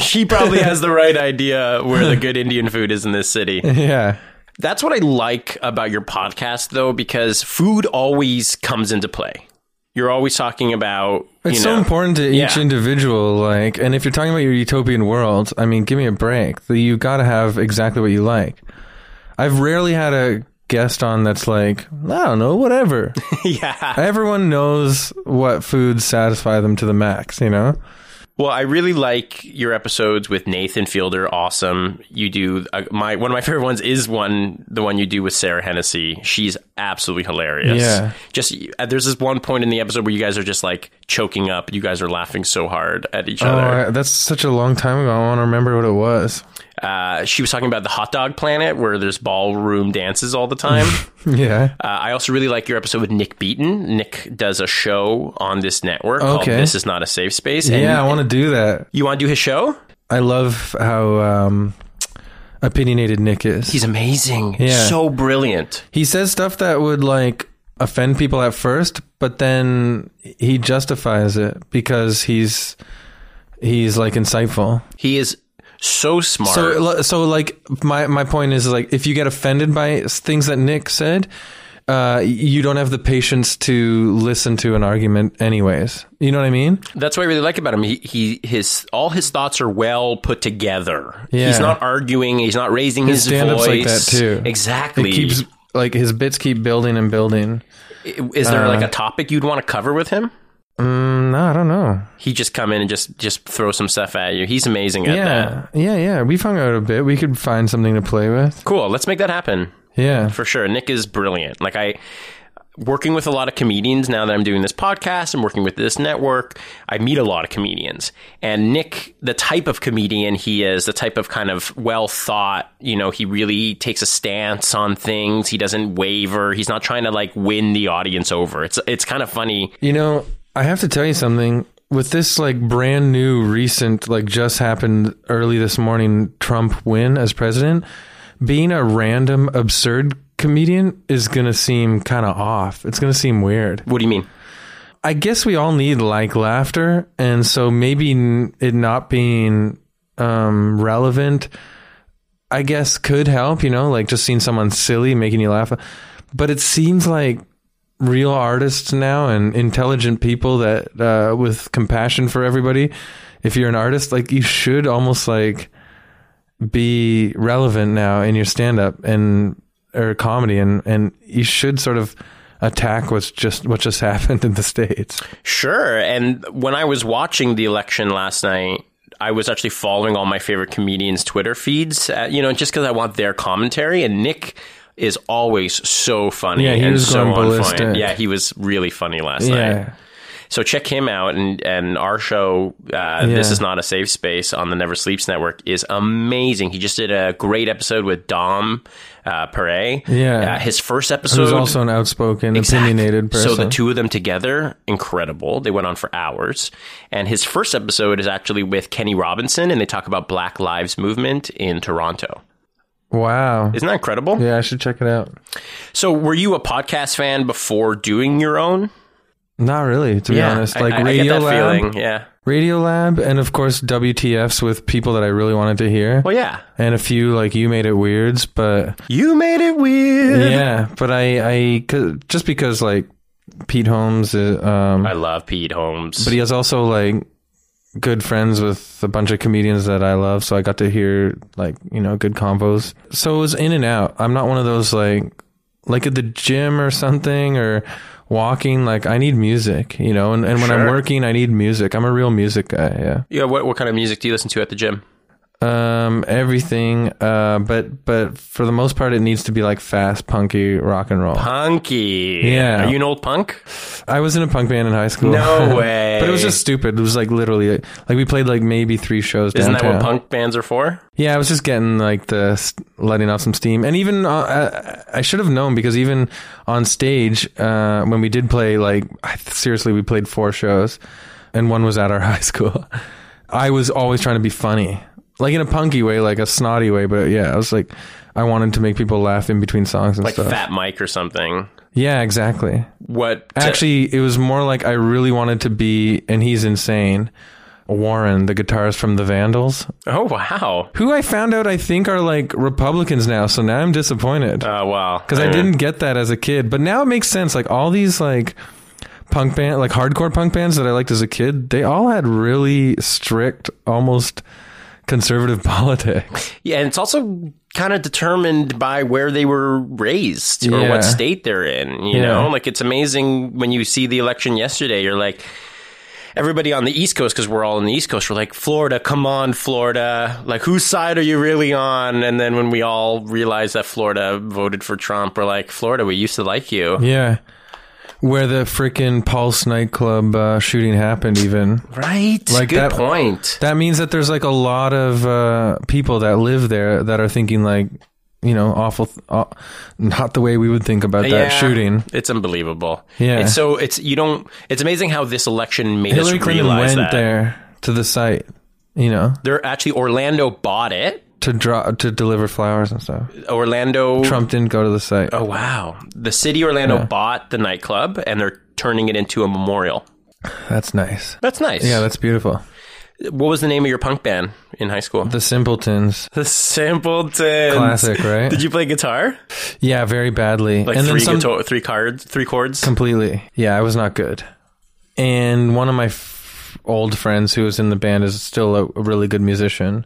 She probably has the right idea where the good Indian food is in this city. Yeah. That's what I like about your podcast, though, because food always comes into play. You're always talking about... It's so important to each individual. Like, and if you're talking about your utopian world, I mean, give me a break. You got to have exactly what you like. I've rarely had a guest on that's like, I don't know, whatever. Yeah. Everyone knows what foods satisfy them to the max, you know? Well, I really like your episodes with Nathan Fielder. Awesome. You do one of my favorite ones is the one you do with Sarah Hennessy. She's absolutely hilarious. Yeah. Just there's this one point in the episode where you guys are just like choking up. You guys are laughing so hard at each other. That's such a long time ago. I want to remember what it was. She was talking about the Hot Dog Planet, where there's ballroom dances all the time. Yeah. I also really like your episode with Nick Beaton. Nick does a show on this network called This Is Not a Safe Space. And I want to do that. You want to do his show? I love how opinionated Nick is. He's amazing. Yeah. So brilliant. He says stuff that would, like, offend people at first, but then he justifies it because he's like insightful. He is so smart. So like my point is, like, if you get offended by things that Nick said, you don't have the patience to listen to an argument anyways. You know what I mean? That's what I really like about him. All his thoughts are well put together. Yeah. He's not arguing. He's not raising his voice. Stand-up's like that too. Exactly. It keeps, like, his bits keep building and building. Is there like a topic you'd want to cover with him? No, I don't know. He just come in and just throw some stuff at you. He's amazing at that. Yeah. We've hung out a bit. We could find something to play with. Cool. Let's make that happen. Yeah, for sure. Nick is brilliant. Like, working with a lot of comedians now that I'm doing this podcast and working with this network, I meet a lot of comedians. And Nick, the type of comedian he is, the type of kind of well thought, you know, he really takes a stance on things. He doesn't waver. He's not trying to, like, win the audience over. It's kind of funny. You know, I have to tell you something. With this, like, brand new, recent, like, just happened early this morning, Trump win as president, being a random, absurd comedian is going to seem kind of off. It's going to seem weird. What do you mean? I guess we all need, like, laughter. And so maybe it not being relevant, I guess, could help, you know, like, just seeing someone silly making you laugh. But it seems like real artists now and intelligent people that with compassion for everybody, if you're an artist, like, you should almost, like, be relevant now in your stand-up and or comedy, and you should sort of attack what just happened in the States. Sure. And when I was watching the election last night, I was actually following all my favorite comedians' Twitter feeds, you know, just because I want their commentary. And Nick is always so funny. Yeah, he was so going ballistic. Yeah, he was really funny last night. So check him out, and our show, This Is Not a Safe Space, on the Never Sleeps Network, is amazing. He just did a great episode with Dom Pere. Yeah. His first episode. Who's also an outspoken, opinionated person. So the two of them together, incredible. They went on for hours. And his first episode is actually with Kenny Robinson, and they talk about Black Lives Movement in Toronto. Wow. Isn't that incredible? Yeah, I should check it out. So were you a podcast fan before doing your own? Not really, to be honest. Like, I Radio Lab, feeling, Radio Lab, and of course WTFs with people that I really wanted to hear. Well, yeah, and a few like You Made It Weirds, but You Made It Weird. Yeah, but just because, like, Pete Holmes, I love Pete Holmes, but he is also, like, good friends with a bunch of comedians that I love, so I got to hear, like, you know, good combos. So it was in and out. I'm not one of those, like at the gym or something or walking, like, I need music, you know, and when I'm working, I need music. I'm a real music guy. Yeah. What kind of music do you listen to at the gym? Everything. But for the most part, it needs to be like fast, punky rock and roll. Punky. Yeah. Are you an old punk? I was in a punk band in high school. No way. But it was just stupid. It was like literally like we played like maybe 3 shows downtown. Isn't that what punk bands are for? Yeah. I was just getting like letting off some steam. And even I should have known, because even on stage, when we did play, like, seriously, we played 4 shows and one was at our high school. I was always trying to be funny. Like, in a punky way, like a snotty way, but I was like, I wanted to make people laugh in between songs and stuff. Like Fat Mike or something. Yeah, exactly. Actually, it was more like I really wanted to be, and he's insane, Warren, the guitarist from The Vandals. Oh, wow. Who I found out, I think, are like Republicans now, so now I'm disappointed. Oh, wow. Because I didn't get that as a kid, but now it makes sense. Like, all these, like, punk band, like hardcore punk bands that I liked as a kid, they all had really strict, almost conservative politics. Yeah, and it's also kind of determined by where they were raised or what state they're in, you know? Like, it's amazing when you see the election yesterday, you're like, everybody on the East Coast, because we're all on the East Coast, we're like, Florida, come on, Florida. Like, whose side are you really on? And then when we all realize that Florida voted for Trump, we're like, Florida, we used to like you. Yeah. where the freaking Pulse nightclub shooting happened even. Right. Like, good point. That means that there's like a lot of people that live there that are thinking like, you know, not the way we would think about that shooting. It's unbelievable. Yeah. And so it's amazing how this election made Hillary us realize Clinton went there to the site, you know. They're actually, Orlando bought it. To deliver flowers and stuff. Orlando... Trump didn't go to the site. Oh, wow. The city Orlando bought the nightclub, and they're turning it into a memorial. That's nice. That's nice. Yeah, that's beautiful. What was the name of your punk band in high school? The Simpletons. The Simpletons. Classic, right? Did you play guitar? Yeah, very badly. Like, and three chords? Completely. Yeah, I was not good. And one of my old friends who was in the band is still a really good musician.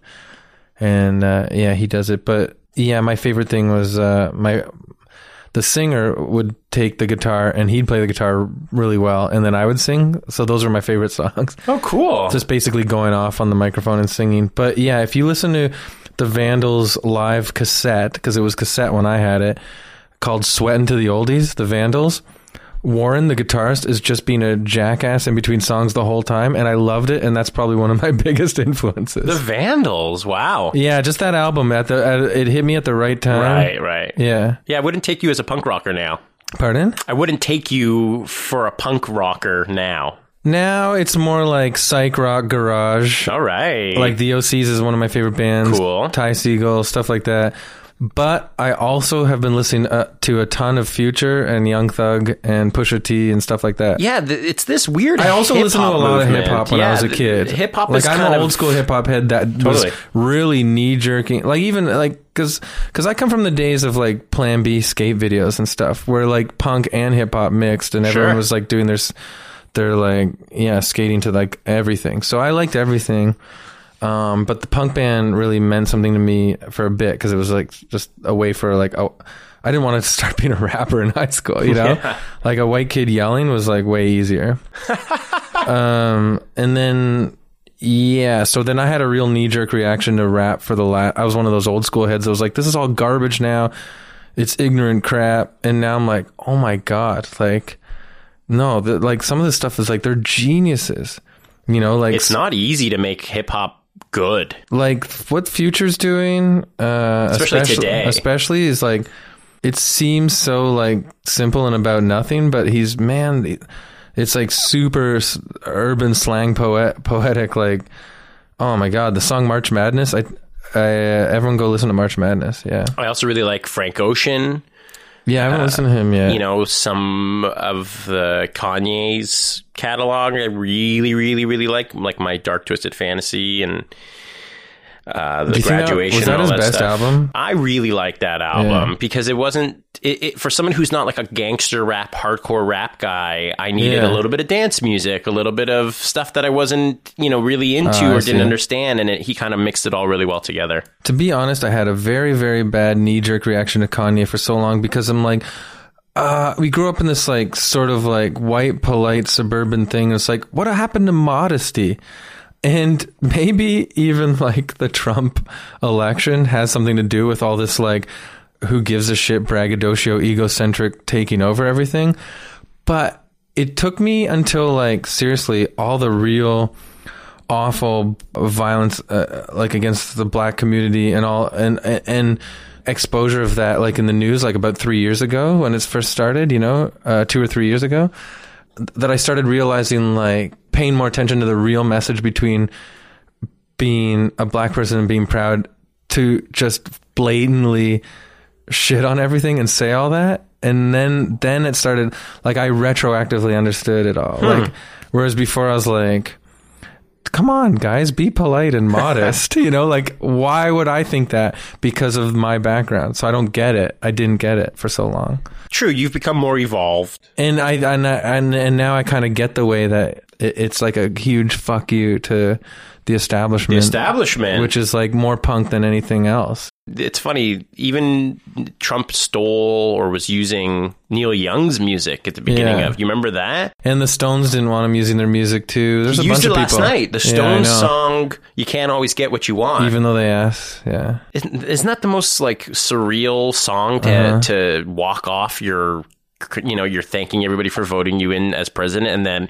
And he does it. But yeah, my favorite thing was the singer would take the guitar and he'd play the guitar really well, and then I would sing. So those are my favorite songs. Oh, cool! Just basically going off on the microphone and singing. But yeah, if you listen to the Vandals live cassette, because it was cassette when I had it, called "Sweatin' to the Oldies," the Vandals. Warren, the guitarist, is just being a jackass in between songs the whole time, and I loved it, and that's probably one of my biggest influences. The Vandals, wow. Yeah, just that album, it hit me at the right time. Right. Yeah. Yeah, I wouldn't take you as a punk rocker now. Pardon? I wouldn't take you for a punk rocker now. Now it's more like psych rock garage. All right. Like the OCs is one of my favorite bands. Cool. Ty Segall, stuff like that. But I also have been listening to a ton of Future and Young Thug and Pusha T and stuff like that. Yeah, it's this weird hip-hop. I also listened to a lot of hip-hop when I was a kid. Hip-hop is kind of... I'm an old-school hip-hop head that was really knee-jerking. Like, even, like, because I come from the days of, like, Plan B skate videos and stuff where, like, punk and hip-hop mixed and everyone was, like, doing their, like, skating to, like, everything. So I liked everything. But the punk band really meant something to me for a bit because it was like just a way for like, I didn't want to start being a rapper in high school, you know? Yeah. Like a white kid yelling was like way easier. And then, so then I had a real knee-jerk reaction to rap for I was one of those old school heads that was like, this is all garbage now. It's ignorant crap. And now I'm like, oh my God, like, no, like some of this stuff is like, they're geniuses, you know? Like, it's not easy to make hip-hop good, like what Future's doing, especially today, especially is like, it seems so like simple and about nothing, but it's like super urban slang poetic. Like, oh my God, the song March Madness, everyone go listen to March Madness. Yeah, I also really like Frank Ocean. Yeah, I haven't listened to him yet. You know, some of the Kanye's catalog I really, really, really like My Dark Twisted Fantasy and The Graduation. Was that his best album? I really like that album because it wasn't... It, for someone who's not like a gangster rap, hardcore rap guy, I needed a little bit of dance music, a little bit of stuff that I wasn't, you know, really into or didn't understand. And he kind of mixed it all really well together. To be honest, I had a very, very bad knee-jerk reaction to Kanye for so long because I'm like, we grew up in this like sort of like white, polite, suburban thing. It's like, what happened to modesty? And maybe even like the Trump election has something to do with all this like... who gives a shit, braggadocio, egocentric, taking over everything. But it took me until, like, seriously, all the real awful violence, like, against the black community and all, and exposure of that, like, in the news, like, about 3 years ago when it's first started, you know, 2 or 3 years ago, that I started realizing, like, paying more attention to the real message between being a black person and being proud to just blatantly... shit on everything and say all that, and then it started like I retroactively understood it all. Like, whereas before I was like, come on guys, be polite and modest. You know, like, why would I think that because of my background? So I don't get it. I didn't get it for so long. True, you've become more evolved, and I now I kind of get the way that it's like a huge fuck you to the establishment. The establishment, which is like more punk than anything else. It's funny, even Trump stole or was using Neil Young's music at the beginning of, you remember that? And the Stones didn't want him using their music too. There's a bunch of people. He used it last night. The Stones song, you can't always get what you want. Even though they asked, Isn't that the most like surreal song to walk off your you know, you're thanking everybody for voting you in as president, and then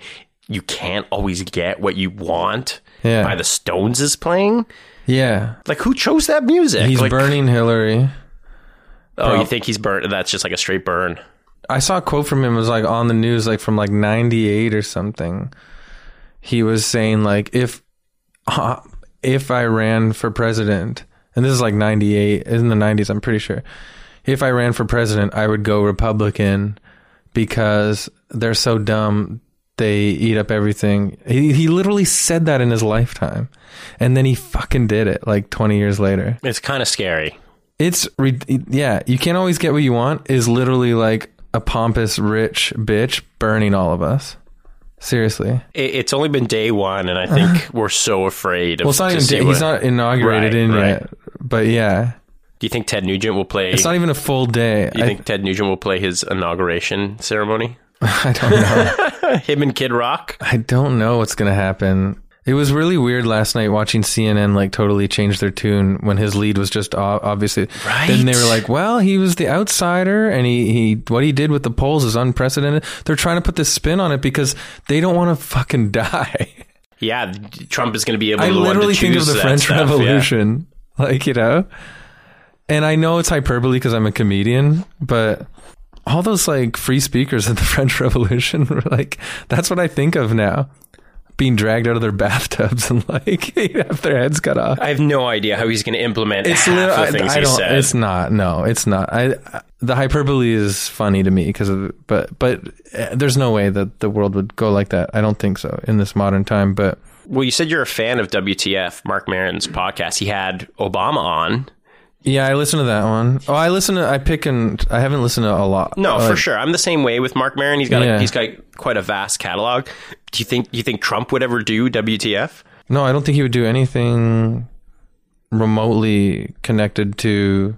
you can't always get what you want by the Stones is playing. Yeah. Like, who chose that music? He's like, burning Hillary. Oh, you think he's burnt? That's just like a straight burn. I saw a quote from him. It was like on the news, like from like 98 or something. He was saying like, if I ran for president, and this is like 98, in the 90s, I'm pretty sure. If I ran for president, I would go Republican because they're so dumb. They eat up everything. He literally said that in his lifetime. And then he fucking did it like 20 years later. It's kind of scary. You can't always get what you want is literally like a pompous, rich bitch burning all of us. Seriously. It's only been day one, and I think we're so afraid of... Well, it's not even he's not inaugurated yet. But yeah. Do you think Ted Nugent will play... It's not even a full day. Do you think Ted Nugent will play his inauguration ceremony? I don't know. Him and Kid Rock? I don't know what's going to happen. It was really weird last night watching CNN like totally change their tune when his lead was just obviously... Right. Then they were like, well, he was the outsider and he what he did with the polls is unprecedented. They're trying to put this spin on it because they don't want to fucking die. Yeah, Trump is going to be able to... I literally think of the French Revolution. Yeah. Like, you know? And I know it's hyperbole because I'm a comedian, but... all those like free speakers in the French Revolution were like, that's what I think of now, being dragged out of their bathtubs and like have their heads cut off. I have no idea how he's going to implement half the things he said. It's not. The hyperbole is funny to me but there's no way that the world would go like that. I don't think so in this modern time. But well, you said you're a fan of WTF, Mark Maron's podcast. He had Obama on. Yeah, I listened to that one. Oh, I haven't listened to a lot. No, for sure. I'm the same way with Mark Maron. He's got he's got quite a vast catalog. Do you think Trump would ever do WTF? No, I don't think he would do anything remotely connected to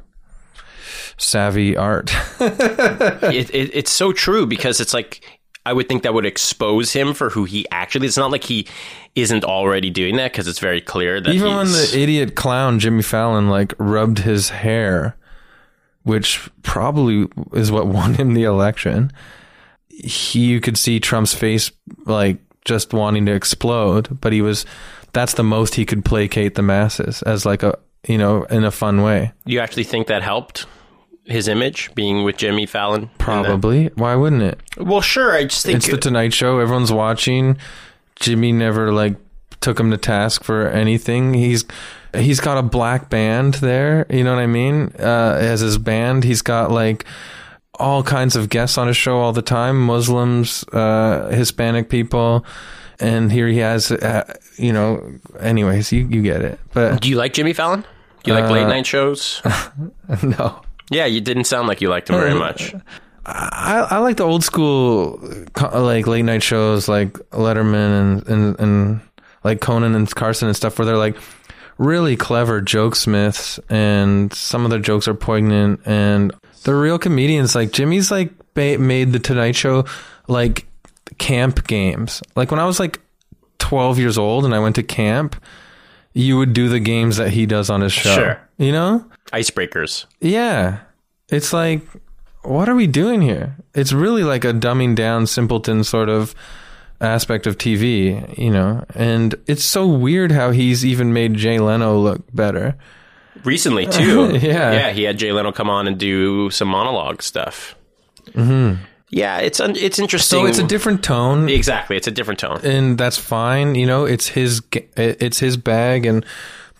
savvy art. It's so true, because it's like, I would think that would expose him for who he actually... It's not like he isn't already doing that, because it's very clear that even when the idiot clown Jimmy Fallon like rubbed his hair, which probably is what won him the election, you could see Trump's face like just wanting to explode, but that's the most he could placate the masses as like a, you know, in a fun way. You actually think that helped his image, being with Jimmy Fallon? Probably. Why wouldn't it? Well, sure. I just think it's the Tonight Show. Everyone's watching. Jimmy never like took him to task for anything. He's got a black band there. You know what I mean? As his band, he's got like all kinds of guests on his show all the time. Muslims, Hispanic people. And here he has, you know, anyways, you get it. But do you like Jimmy Fallon? Do you like late night shows? No. Yeah, you didn't sound like you liked him very much. I like the old school, like late night shows, like Letterman and like Conan and Carson and stuff, where they're like really clever jokesmiths, and some of their jokes are poignant, and they're real comedians. Like Jimmy's like made the Tonight Show like camp games. Like when I was like 12 years old and I went to camp, you would do the games that he does on his show. Sure. You know? Icebreakers. Yeah. It's like, what are we doing here? It's really like a dumbing down, simpleton sort of aspect of TV, you know? And it's so weird how he's even made Jay Leno look better. Recently, too. Yeah. Yeah, he had Jay Leno come on and do some monologue stuff. Mm-hmm. Yeah, it's interesting. So it's a different tone. Exactly, it's a different tone, and that's fine. You know, it's his bag,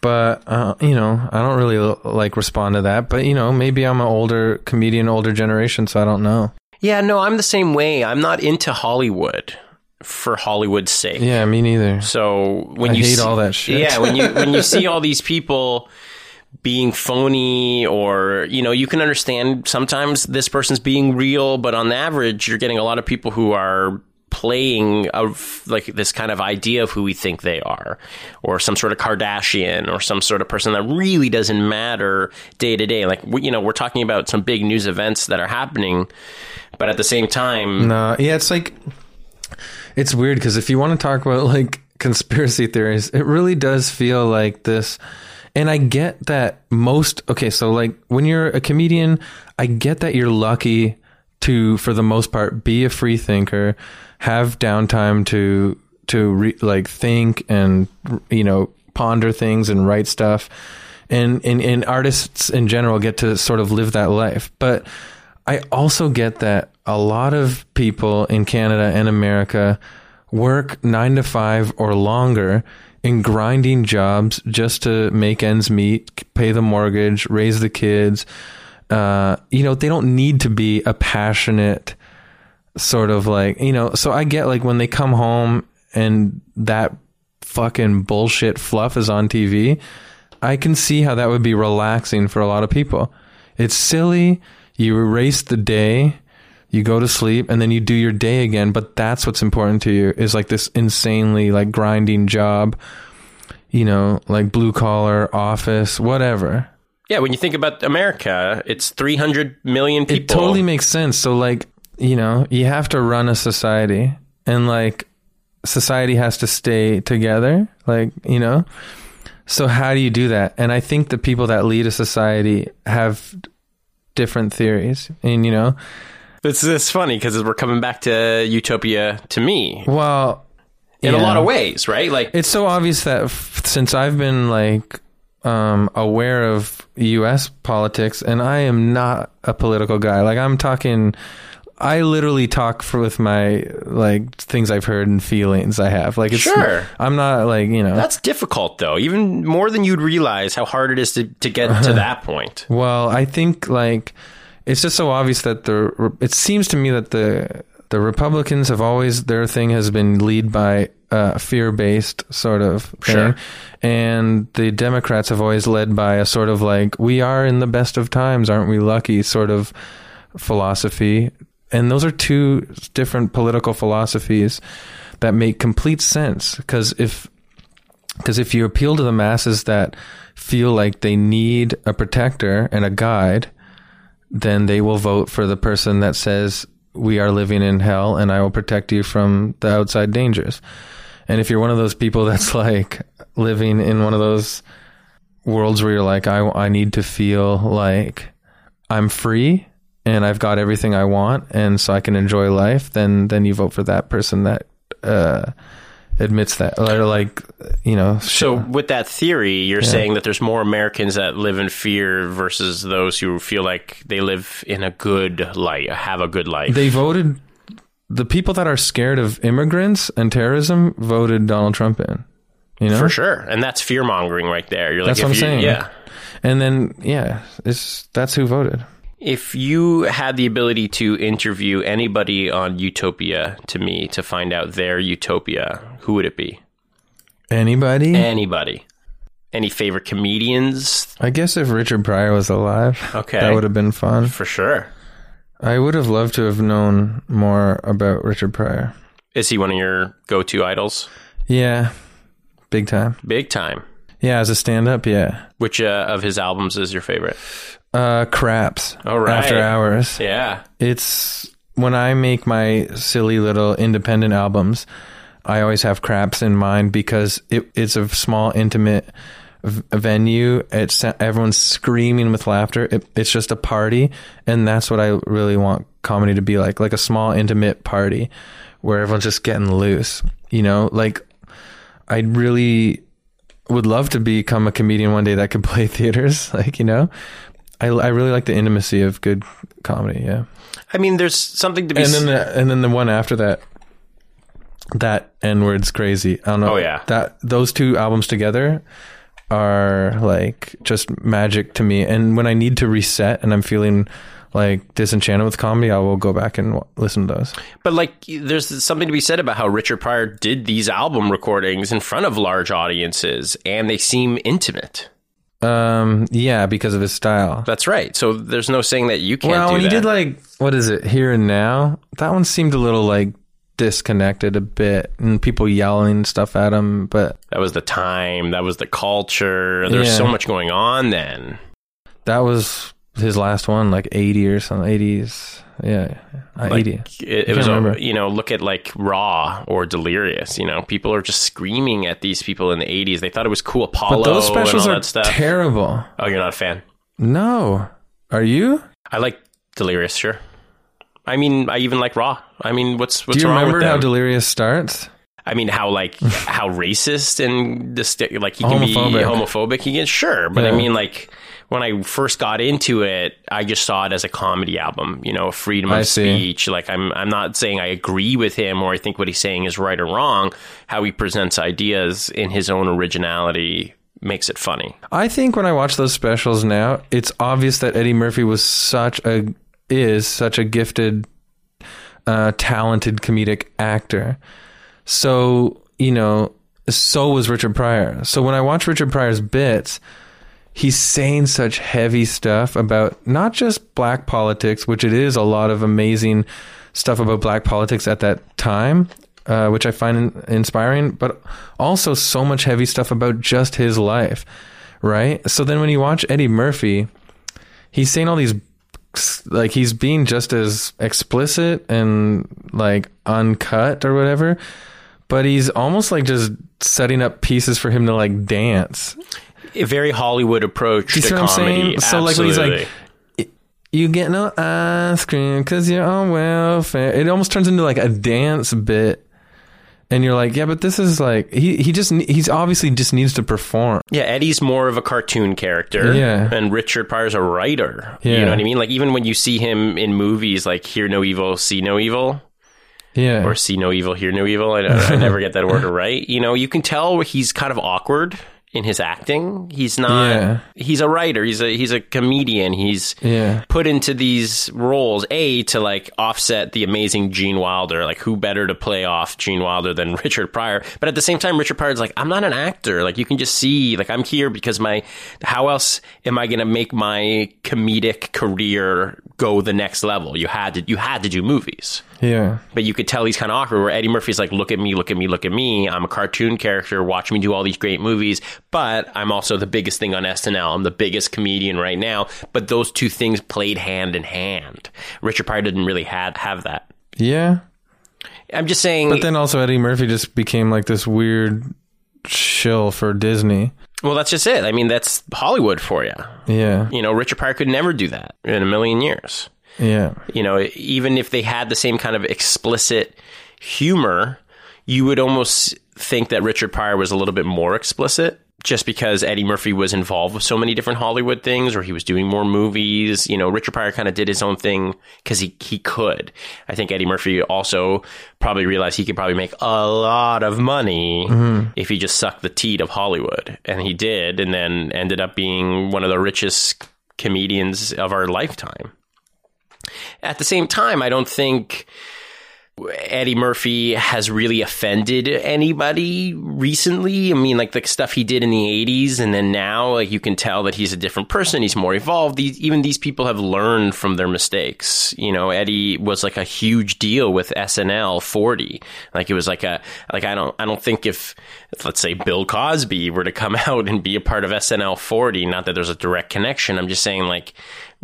but you know, I don't really like respond to that. But you know, maybe I'm an older comedian, older generation, so I don't know. Yeah, no, I'm the same way. I'm not into Hollywood for Hollywood's sake. Yeah, me neither. So when I hate all that shit. Yeah, when you see all these people being phony, or, you know, you can understand sometimes this person's being real, but on average, you're getting a lot of people who are playing of like this kind of idea of who we think they are, or some sort of Kardashian, or some sort of person that really doesn't matter day to day. Like, you know, we're talking about some big news events that are happening, but at the same time... No, yeah, it's like, it's weird, because if you want to talk about like conspiracy theories, it really does feel like this... And I get that okay, so like when you're a comedian, I get that you're lucky to, for the most part, be a free thinker, have downtime to think and, ponder things and write stuff. And artists in general get to sort of live that life. But I also get that a lot of people in Canada and America work 9 to 5 or longer in grinding jobs just to make ends meet, pay the mortgage, raise the kids. They don't need to be a passionate sort of so I get when they come home and that fucking bullshit fluff is on TV, I can see how that would be relaxing for a lot of people. It's silly. You erase the day, you go to sleep, and then you do your day again. But that's what's important to you is this insanely grinding job, blue collar office, whatever. Yeah. When you think about America, it's 300 million people. It totally makes sense. So you have to run a society, and society has to stay together. So how do you do that? And I think the people that lead a society have different theories. And, it's funny because we're coming back to Utopia to Me. Well, in a lot of ways, right? It's so obvious that since I've been aware of U.S. politics, and I am not a political guy. I literally talk with my things I've heard and feelings I have. It's sure. I'm not That's difficult though, even more than you'd realize how hard it is to get to that point. Well, I think it's just so obvious that it seems to me that the Republicans have always, their thing has been lead by fear-based sort of thing. Sure. And the Democrats have always led by a sort of we are in the best of times, aren't we lucky sort of philosophy. And those are two different political philosophies that make complete sense. Because if you appeal to the masses that feel like they need a protector and a guide, then they will vote for the person that says, we are living in hell and I will protect you from the outside dangers. And if you're one of those people that's living in one of those worlds where you're I need to feel like I'm free and I've got everything I want and so I can enjoy life, then you vote for that person that admits that. So with that theory, you're saying that there's more Americans that live in fear versus those who feel like they live in a good life, have a good life. The people that are scared of immigrants and terrorism voted Donald Trump in. For sure. And that's fear mongering right there. That's what I'm saying. Yeah. And then, that's who voted. If you had the ability to interview anybody on Utopia to Me to find out their utopia, who would it be? Anybody. Any favorite comedians? I guess if Richard Pryor was alive, okay, that would have been fun. For sure. I would have loved to have known more about Richard Pryor. Is he one of your go-to idols? Yeah. Big time. Yeah, as a stand-up, yeah. Which of his albums is your favorite? Craps. All right. After Hours. Yeah. It's when I make my silly little independent albums, I always have Craps in mind because it's a small, intimate venue. Everyone's screaming with laughter. It's just a party. And that's what I really want comedy to be like a small, intimate party where everyone's just getting loose. I really would love to become a comedian one day that could play theaters, I really like the intimacy of good comedy. Yeah. I mean, there's something to be said. And then the one after that, that N-word's crazy. I don't know. Oh yeah. Those two albums together are just magic to me. And when I need to reset and I'm feeling disenchanted with comedy, I will go back and listen to those. But there's something to be said about how Richard Pryor did these album recordings in front of large audiences and they seem intimate. Yeah, because of his style. That's right. So there's no saying that you can't do that. Well, when he did what is it, Here and Now? That one seemed a little disconnected a bit and people yelling stuff at him, but that was the time, that was the culture. There's so much going on then. That was his last one, 80 or something, 80s. Yeah, 80. It was, look at Raw or Delirious. People are just screaming at these people in the 80s. They thought it was cool, Apollo, but those specials and all that stuff. Terrible. Oh, you're not a fan? No. Are you? I like Delirious, sure. I mean, I even like Raw. I mean, what's wrong with that? Do you remember how Delirious starts? I mean, how racist and like he can be homophobic. He can, sure. But yeah. I mean, like when I first got into it, I just saw it as a comedy album, you know, freedom of speech. Like I'm not saying I agree with him or I think what he's saying is right or wrong. How he presents ideas in his own originality makes it funny. I think when I watch those specials now, it's obvious that Eddie Murphy was such a gifted, talented comedic actor. So, you know, so was Richard Pryor. So when I watch Richard Pryor's bits, he's saying such heavy stuff about not just black politics, which it is a lot of amazing stuff about black politics at that time, which I find inspiring, but also so much heavy stuff about just his life, right? So then when you watch Eddie Murphy, he's saying all these, like he's being just as explicit and like uncut or whatever, but he's almost like just setting up pieces for him to like dance. A very Hollywood approach to comedy. So like when he's like, you get no ice cream because you're on welfare, it almost turns into like a dance bit. And you're like, yeah, but this is like, he's obviously just needs to perform. Yeah, Eddie's more of a cartoon character. Yeah. And Richard Pryor's a writer. Yeah. You know what I mean? Like, even when you see him in movies, like, Hear No Evil, See No Evil. Yeah. Or See No Evil, Hear No Evil. I never get that order right. You know, you can tell he's kind of awkward in his acting. He's not, he's a writer. He's a comedian. He's put into these roles, to like offset the amazing Gene Wilder. Like, who better to play off Gene Wilder than Richard Pryor? But at the same time, Richard Pryor's like, I'm not an actor. Like, you can just see, like, I'm here because how else am I going to make my comedic career go the next level? You had to do movies. Yeah. But you could tell he's kind of awkward, where Eddie Murphy's like, look at me, look at me, look at me. I'm a cartoon character. Watch me do all these great movies. But I'm also the biggest thing on SNL. I'm the biggest comedian right now. But those two things played hand in hand. Richard Pryor didn't really have that. Yeah. I'm just saying. But then also Eddie Murphy just became like this weird shill for Disney. Well, that's just it. I mean, that's Hollywood for you. Yeah. You know, Richard Pryor could never do that in a million years. Yeah. You know, even if they had the same kind of explicit humor, you would almost think that Richard Pryor was a little bit more explicit, just because Eddie Murphy was involved with so many different Hollywood things, or he was doing more movies. You know, Richard Pryor kind of did his own thing because he could. I think Eddie Murphy also probably realized he could probably make a lot of money if he just sucked the teat of Hollywood. And he did, and then ended up being one of the richest comedians of our lifetime. At the same time, I don't think Eddie Murphy has really offended anybody recently. I mean, like the stuff he did in the 80s and then now, like you can tell that he's a different person. He's more evolved. Even these people have learned from their mistakes. You know, Eddie was like a huge deal with SNL 40. Like it was like I don't think if let's say Bill Cosby were to come out and be a part of SNL 40, not that there's a direct connection. I'm just saying like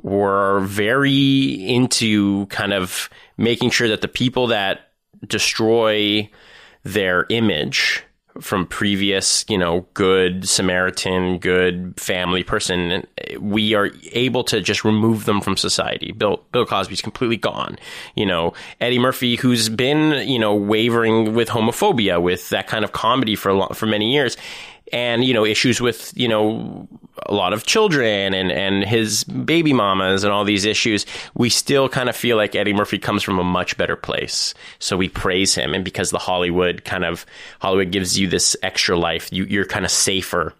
we're very into kind of making sure that the people that destroy their image from previous, you know, good Samaritan, good family person, we are able to just remove them from society. Bill Cosby's completely gone. You know, Eddie Murphy, who's been, you know, wavering with homophobia, with that kind of comedy for many years. And, you know, issues with, you know, a lot of children and his baby mamas and all these issues, we still kind of feel like Eddie Murphy comes from a much better place. So we praise him. And because the Hollywood gives you this extra life, you're kind of safer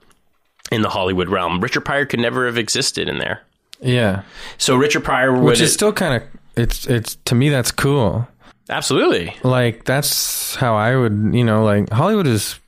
in the Hollywood realm. Richard Pryor could never have existed in there. Yeah. So Richard Pryor would... Which is still kind of... It's to me, that's cool. Absolutely. Like, that's how I would, you know, like, Hollywood is...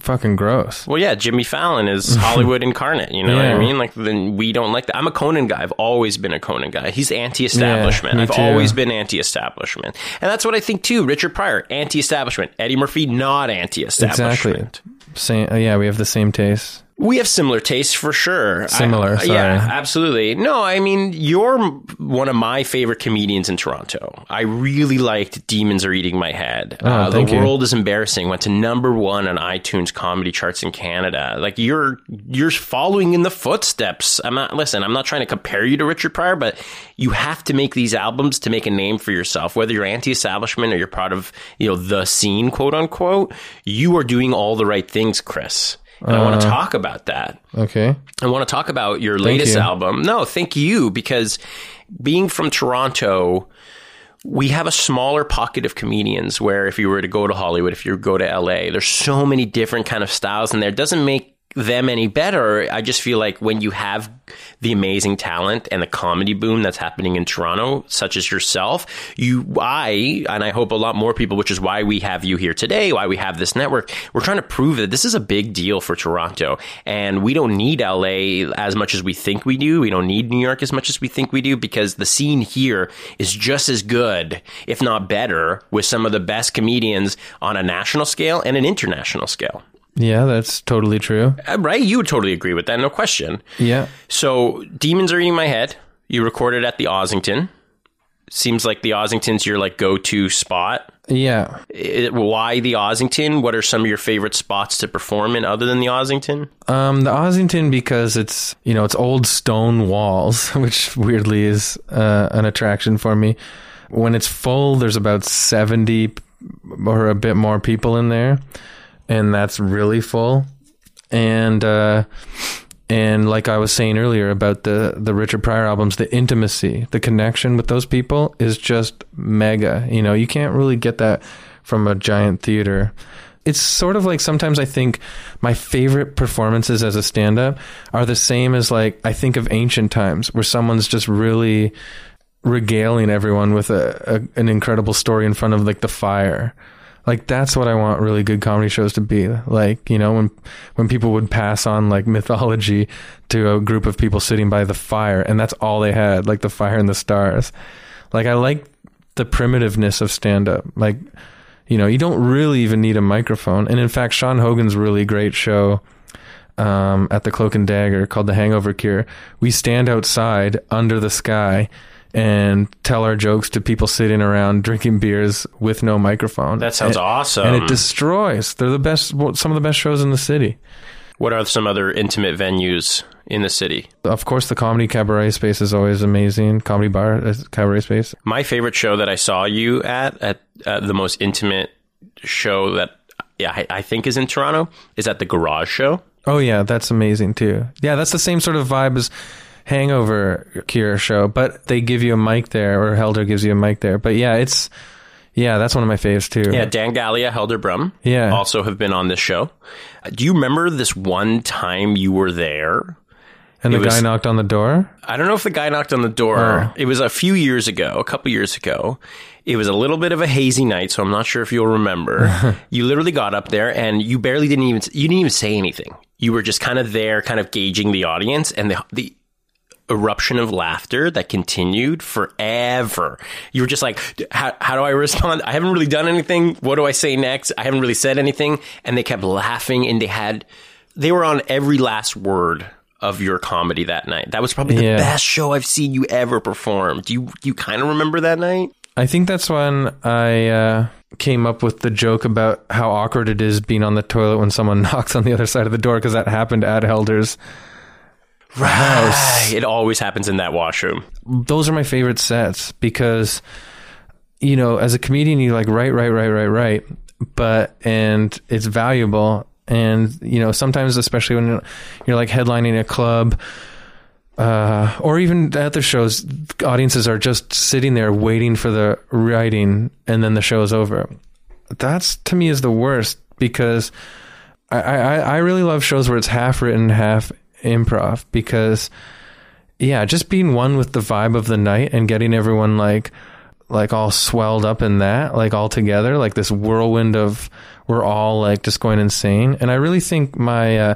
fucking gross. Well, yeah, Jimmy Fallon is Hollywood incarnate, you know what I mean? Like, then we don't like that. I'm a Conan guy. I've always been a Conan guy. He's anti-establishment. I've always been anti-establishment. And that's what I think, too. Richard Pryor, anti-establishment. Eddie Murphy, not anti-establishment. Exactly. Same, yeah, we have the same taste. We have similar tastes for sure. Yeah, absolutely. No, I mean, you're one of my favorite comedians in Toronto. I really liked Demons Are Eating My Head. Oh, the World Is Embarrassing went to #1 on iTunes comedy charts in Canada. Like, you're following in the footsteps. I'm not trying to compare you to Richard Pryor, but you have to make these albums to make a name for yourself. Whether you're anti-establishment or you're part of, the scene, quote unquote, you are doing all the right things, Chris. And I want to talk about that. Okay. I want to talk about your latest album. No, thank you, because being from Toronto, we have a smaller pocket of comedians where if you were to go to Hollywood, if you were to go to LA, there's so many different kind of styles in there. It doesn't make them any better. I just feel like when you have the amazing talent and the comedy boom that's happening in Toronto, such as yourself, I hope a lot more people, which is why we have you here today, why we have this network, we're trying to prove that this is a big deal for Toronto, and we don't need LA as much as we think we do. We don't need New York as much as we think we do, because the scene here is just as good, if not better, with some of the best comedians on a national scale and an international scale. Yeah, that's totally true. Right? You would totally agree with that, no question. Yeah. So, Demons Are Eating My Head. You recorded at the Ossington. Seems like the Ossington's your, go-to spot. Yeah. Why the Ossington? What are some of your favorite spots to perform in other than the Ossington? The Ossington, because it's, it's old stone walls, which weirdly is an attraction for me. When it's full, there's about 70 or a bit more people in there. And that's really full. And like I was saying earlier about the Richard Pryor albums, the intimacy, the connection with those people is just mega. You can't really get that from a giant theater. It's sort of like sometimes I think my favorite performances as a stand-up are the same as I think of ancient times where someone's just really regaling everyone with an incredible story in front of the fire. That's what I want really good comedy shows to be. When people would pass on mythology to a group of people sitting by the fire, and that's all they had, the fire and the stars. I like the primitiveness of stand-up. You don't really even need a microphone. And in fact, Sean Hogan's really great show at the Cloak and Dagger called The Hangover Cure. We stand outside under the sky and tell our jokes to people sitting around drinking beers with no microphone. That sounds awesome. And it destroys. They're some of the best shows in the city. What are some other intimate venues in the city? Of course, the comedy cabaret space is always amazing. Comedy bar, cabaret space. My favorite show that I saw you at the most intimate show that I think is in Toronto is at the Garage Show. Oh, yeah. That's amazing, too. Yeah, that's the same sort of vibe as Hangover Cure show, but they give you a mic there, or Helder gives you a mic there. But that's one of my faves too. Yeah, Dan Gallia, Helder Brum also have been on this show. Do you remember this one time you were there? And the guy knocked on the door? I don't know if the guy knocked on the door. Oh. It was a couple years ago. It was a little bit of a hazy night, so I'm not sure if you'll remember. You literally got up there and you barely didn't even say anything. You were just kind of there, kind of gauging the audience, and the eruption of laughter that continued forever. You were just like, how do I respond? I haven't really done anything. What do I say next? I haven't really said anything. And they kept laughing, and they were on every last word of your comedy that night. That was probably the best show I've seen you ever perform. Do you kind of remember that night? I think that's when I came up with the joke about how awkward it is being on the toilet when someone knocks on the other side of the door, because that happened at Helder's. Right. It always happens in that washroom. Those are my favorite sets because, as a comedian, you write. And it's valuable. And, sometimes, especially when you're headlining a club, or even at the shows, audiences are just sitting there waiting for the writing, and then the show's over. That's, to me, is the worst, because I really love shows where it's half written, half improv, because just being one with the vibe of the night and getting everyone all swelled up in that, all together, this whirlwind of we're all just going insane. And I really think my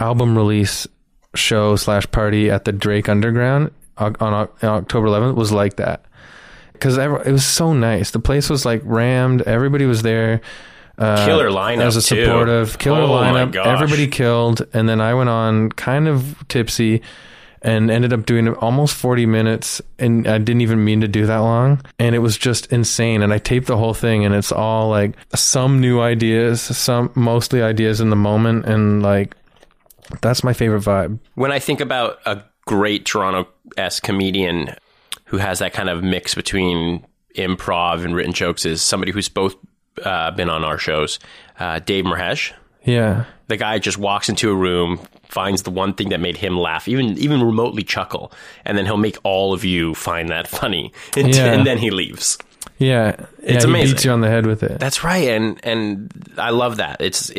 album release show / party at the Drake Underground on October 11th was like that, because it was so nice. The place was rammed, everybody was there. Killer lineup. There's a supportive killer lineup. Everybody killed, and then I went on kind of tipsy and ended up doing almost 40 minutes, and I didn't even mean to do that long, and it was just insane. And I taped the whole thing, and it's all like some new ideas, some mostly ideas in the moment, and like that's my favorite vibe. When I think about a great Toronto-esque comedian who has that kind of mix between improv and written jokes is somebody who's both been on our shows, Dave Merhesh. Yeah, the guy just walks into a room, finds the one thing that made him laugh, even remotely chuckle, and then he'll make all of you find that funny, and then he leaves. Yeah, it's amazing. He beats you on the head with it. That's right, and I love that. It's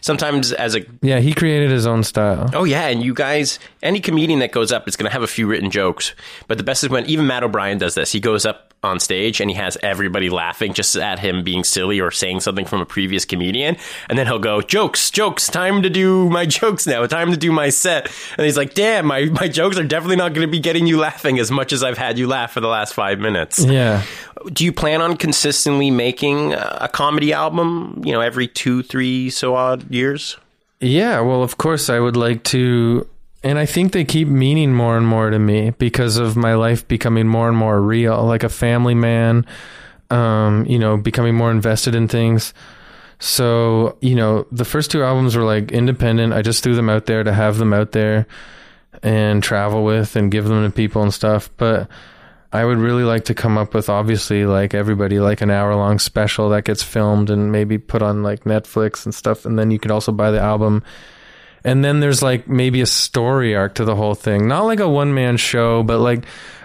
sometimes as a he created his own style. Oh yeah, and you guys, any comedian that goes up is going to have a few written jokes, but the best is when even Matt O'Brien does this. He goes up on stage and he has everybody laughing just at him being silly or saying something from a previous comedian, and then he'll go, jokes, time to do my jokes now, time to do my set, and he's like, damn, my jokes are definitely not going to be getting you laughing as much as I've had you laugh for the last 5 minutes. Yeah. Do you plan on consistently making a comedy album, you know, every 2-3 so odd years? Yeah, well, of course I would like to, and I think they keep meaning more and more to me because of my life becoming more and more real, like a family man, you know, becoming more invested in things. So, you know, the first 2 albums were like independent. I just threw them out there to have them out there and travel with and give them to people and stuff, but I would really like to come up with, obviously, like everybody, like an hour-long special that gets filmed and maybe put on like Netflix and stuff. And then you could also buy the album. And then there's like maybe a story arc to the whole thing. Not like a one-man show, but like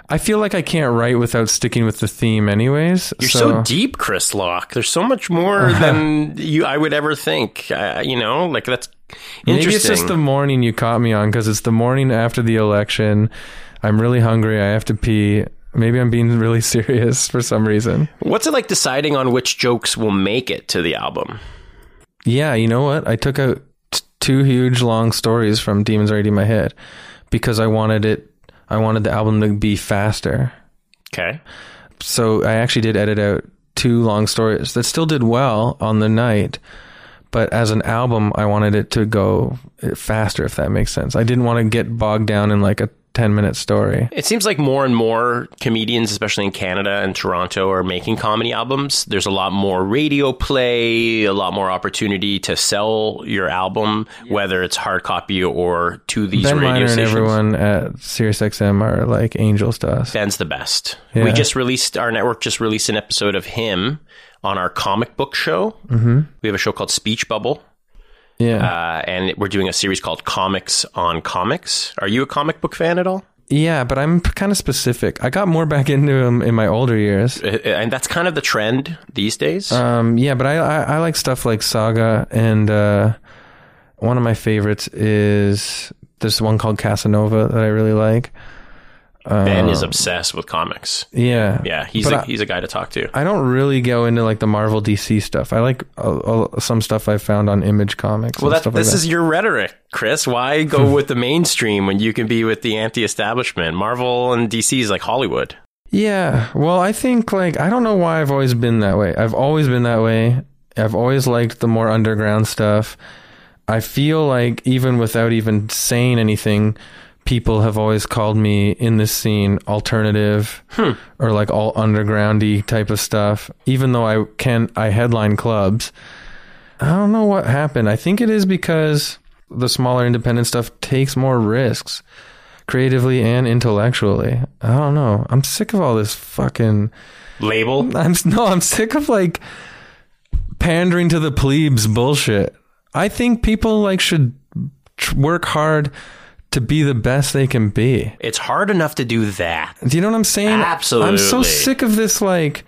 I feel like I can't write without sticking with the theme anyways. You're so deep, Chris Locke. There's so much more than I would ever think, you know, like that's interesting. Maybe it's just the morning you caught me on because it's the morning after the election. I'm really hungry. I have to pee. Maybe I'm being really serious for some reason. What's it like deciding on which jokes will make it to the album? Yeah, you know what? I took out 2 huge long stories from Demons Are Eating My Head because I wanted the album to be faster. Okay. So I actually did edit out 2 long stories that still did well on the night, but as an album, I wanted it to go faster, if that makes sense. I didn't want to get bogged down in like a 10-minute story. It seems like more and more comedians, especially in Canada and Toronto, are making comedy albums. There's a lot more radio play, a lot more opportunity to sell your album, whether it's hard copy or to these radio stations. And everyone at SiriusXM are like angels to us. Ben's the best. Yeah. We just released, our network just released an episode of him on our comic book show. Mm-hmm. We have a show called Speech Bubble. Yeah. And we're doing a series called Comics on Comics. Are you a comic book fan at all? Yeah, but I'm kind of specific. I got more back into them in my older years. And that's kind of the trend these days? Yeah, but I like stuff like Saga, and one of my favorites is this one called Casanova that I really like. Ben is obsessed with comics. Yeah. Yeah, he's a guy to talk to. I don't really go into like the Marvel DC stuff. I like some stuff I found on Image Comics. Well, this is your rhetoric, Chris. Why go with the mainstream when you can be with the anti-establishment? Marvel and DC is like Hollywood. Yeah. Well, I think like, I don't know why I've always been that way. I've always been that way. I've always liked the more underground stuff. I feel like even without even saying anything, people have always called me in this scene alternative or like all undergroundy type of stuff, even though I headline clubs. I don't know what happened. I think it is because the smaller independent stuff takes more risks creatively and intellectually. I don't know. I'm sick of all this fucking label. I'm sick of like pandering to the plebes bullshit. I think people like should work hard to be the best they can be. It's hard enough to do that. Do you know what I'm saying? Absolutely. I'm so sick of this like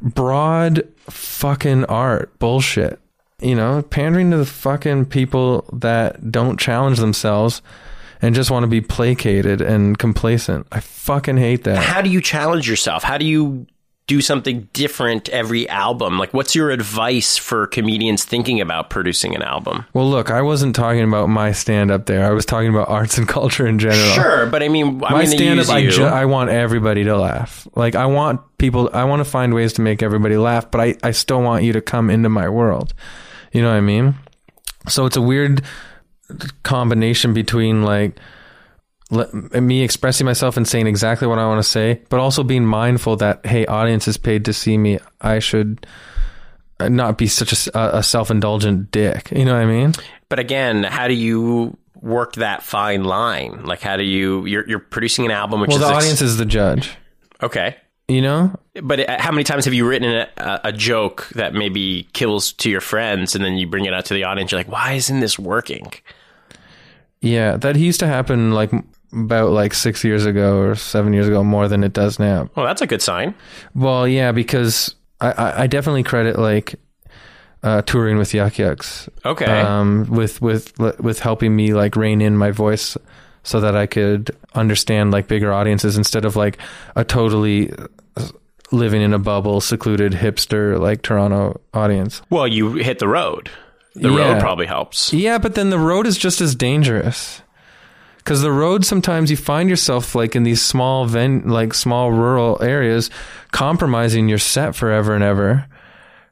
broad fucking art bullshit. You know, pandering to the fucking people that don't challenge themselves and just want to be placated and complacent. I fucking hate that. How do you challenge yourself? How do you do something different every album? Like, what's your advice for comedians thinking about producing an album? Well, look, I wasn't talking about my stand-up there. I was talking about arts and culture in general. Sure, but I mean, my stand-up, I want everybody to laugh. Like, I want to find ways to make everybody laugh, but I still want you to come into my world. You know what I mean? So it's a weird combination between, like, me expressing myself and saying exactly what I want to say, but also being mindful that, hey, audience is paid to see me. I should not be such a self-indulgent dick. You know what I mean? But again, how do you work that fine line? Like, how do you... You're producing an album, which the audience is the judge. Okay. You know? But how many times have you written a joke that maybe kills to your friends, and then you bring it out to the audience, you're like, why isn't this working? Yeah, that used to happen, like... about like 6 years ago or 7 years ago, more than it does now. Well, that's a good sign. Well, yeah, because I definitely credit like touring with Yuck Yucks. Okay. With helping me like rein in my voice so that I could understand like bigger audiences instead of like a totally living in a bubble, secluded hipster like Toronto audience. Well, you hit the road. The road probably helps. Yeah, but then the road is just as dangerous. Because the road, sometimes you find yourself like in these small rural areas, compromising your set forever and ever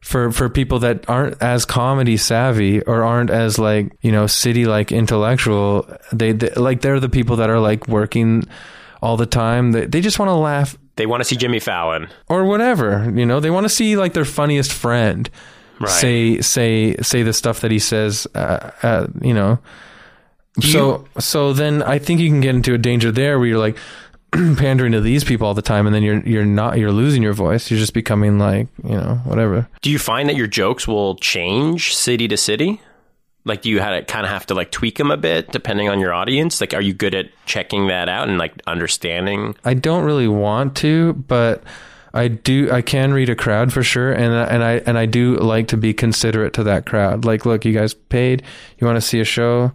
for people that aren't as comedy savvy or aren't as like, you know, city like intellectual. They like, they're the people that are like working all the time. They just want to laugh. They want to see Jimmy Fallon or whatever. You know, they want to see like their funniest friend say the stuff that he says. You know. So then I think you can get into a danger there where you're like pandering to these people all the time, and then you're losing your voice. You're just becoming like, you know, whatever. Do you find that your jokes will change city to city? Like, do you have to like tweak them a bit depending on your audience? Like, are you good at checking that out and like understanding? I don't really want to, but I do. I can read a crowd for sure, and I do like to be considerate to that crowd. Like, look, you guys paid. You want to see a show?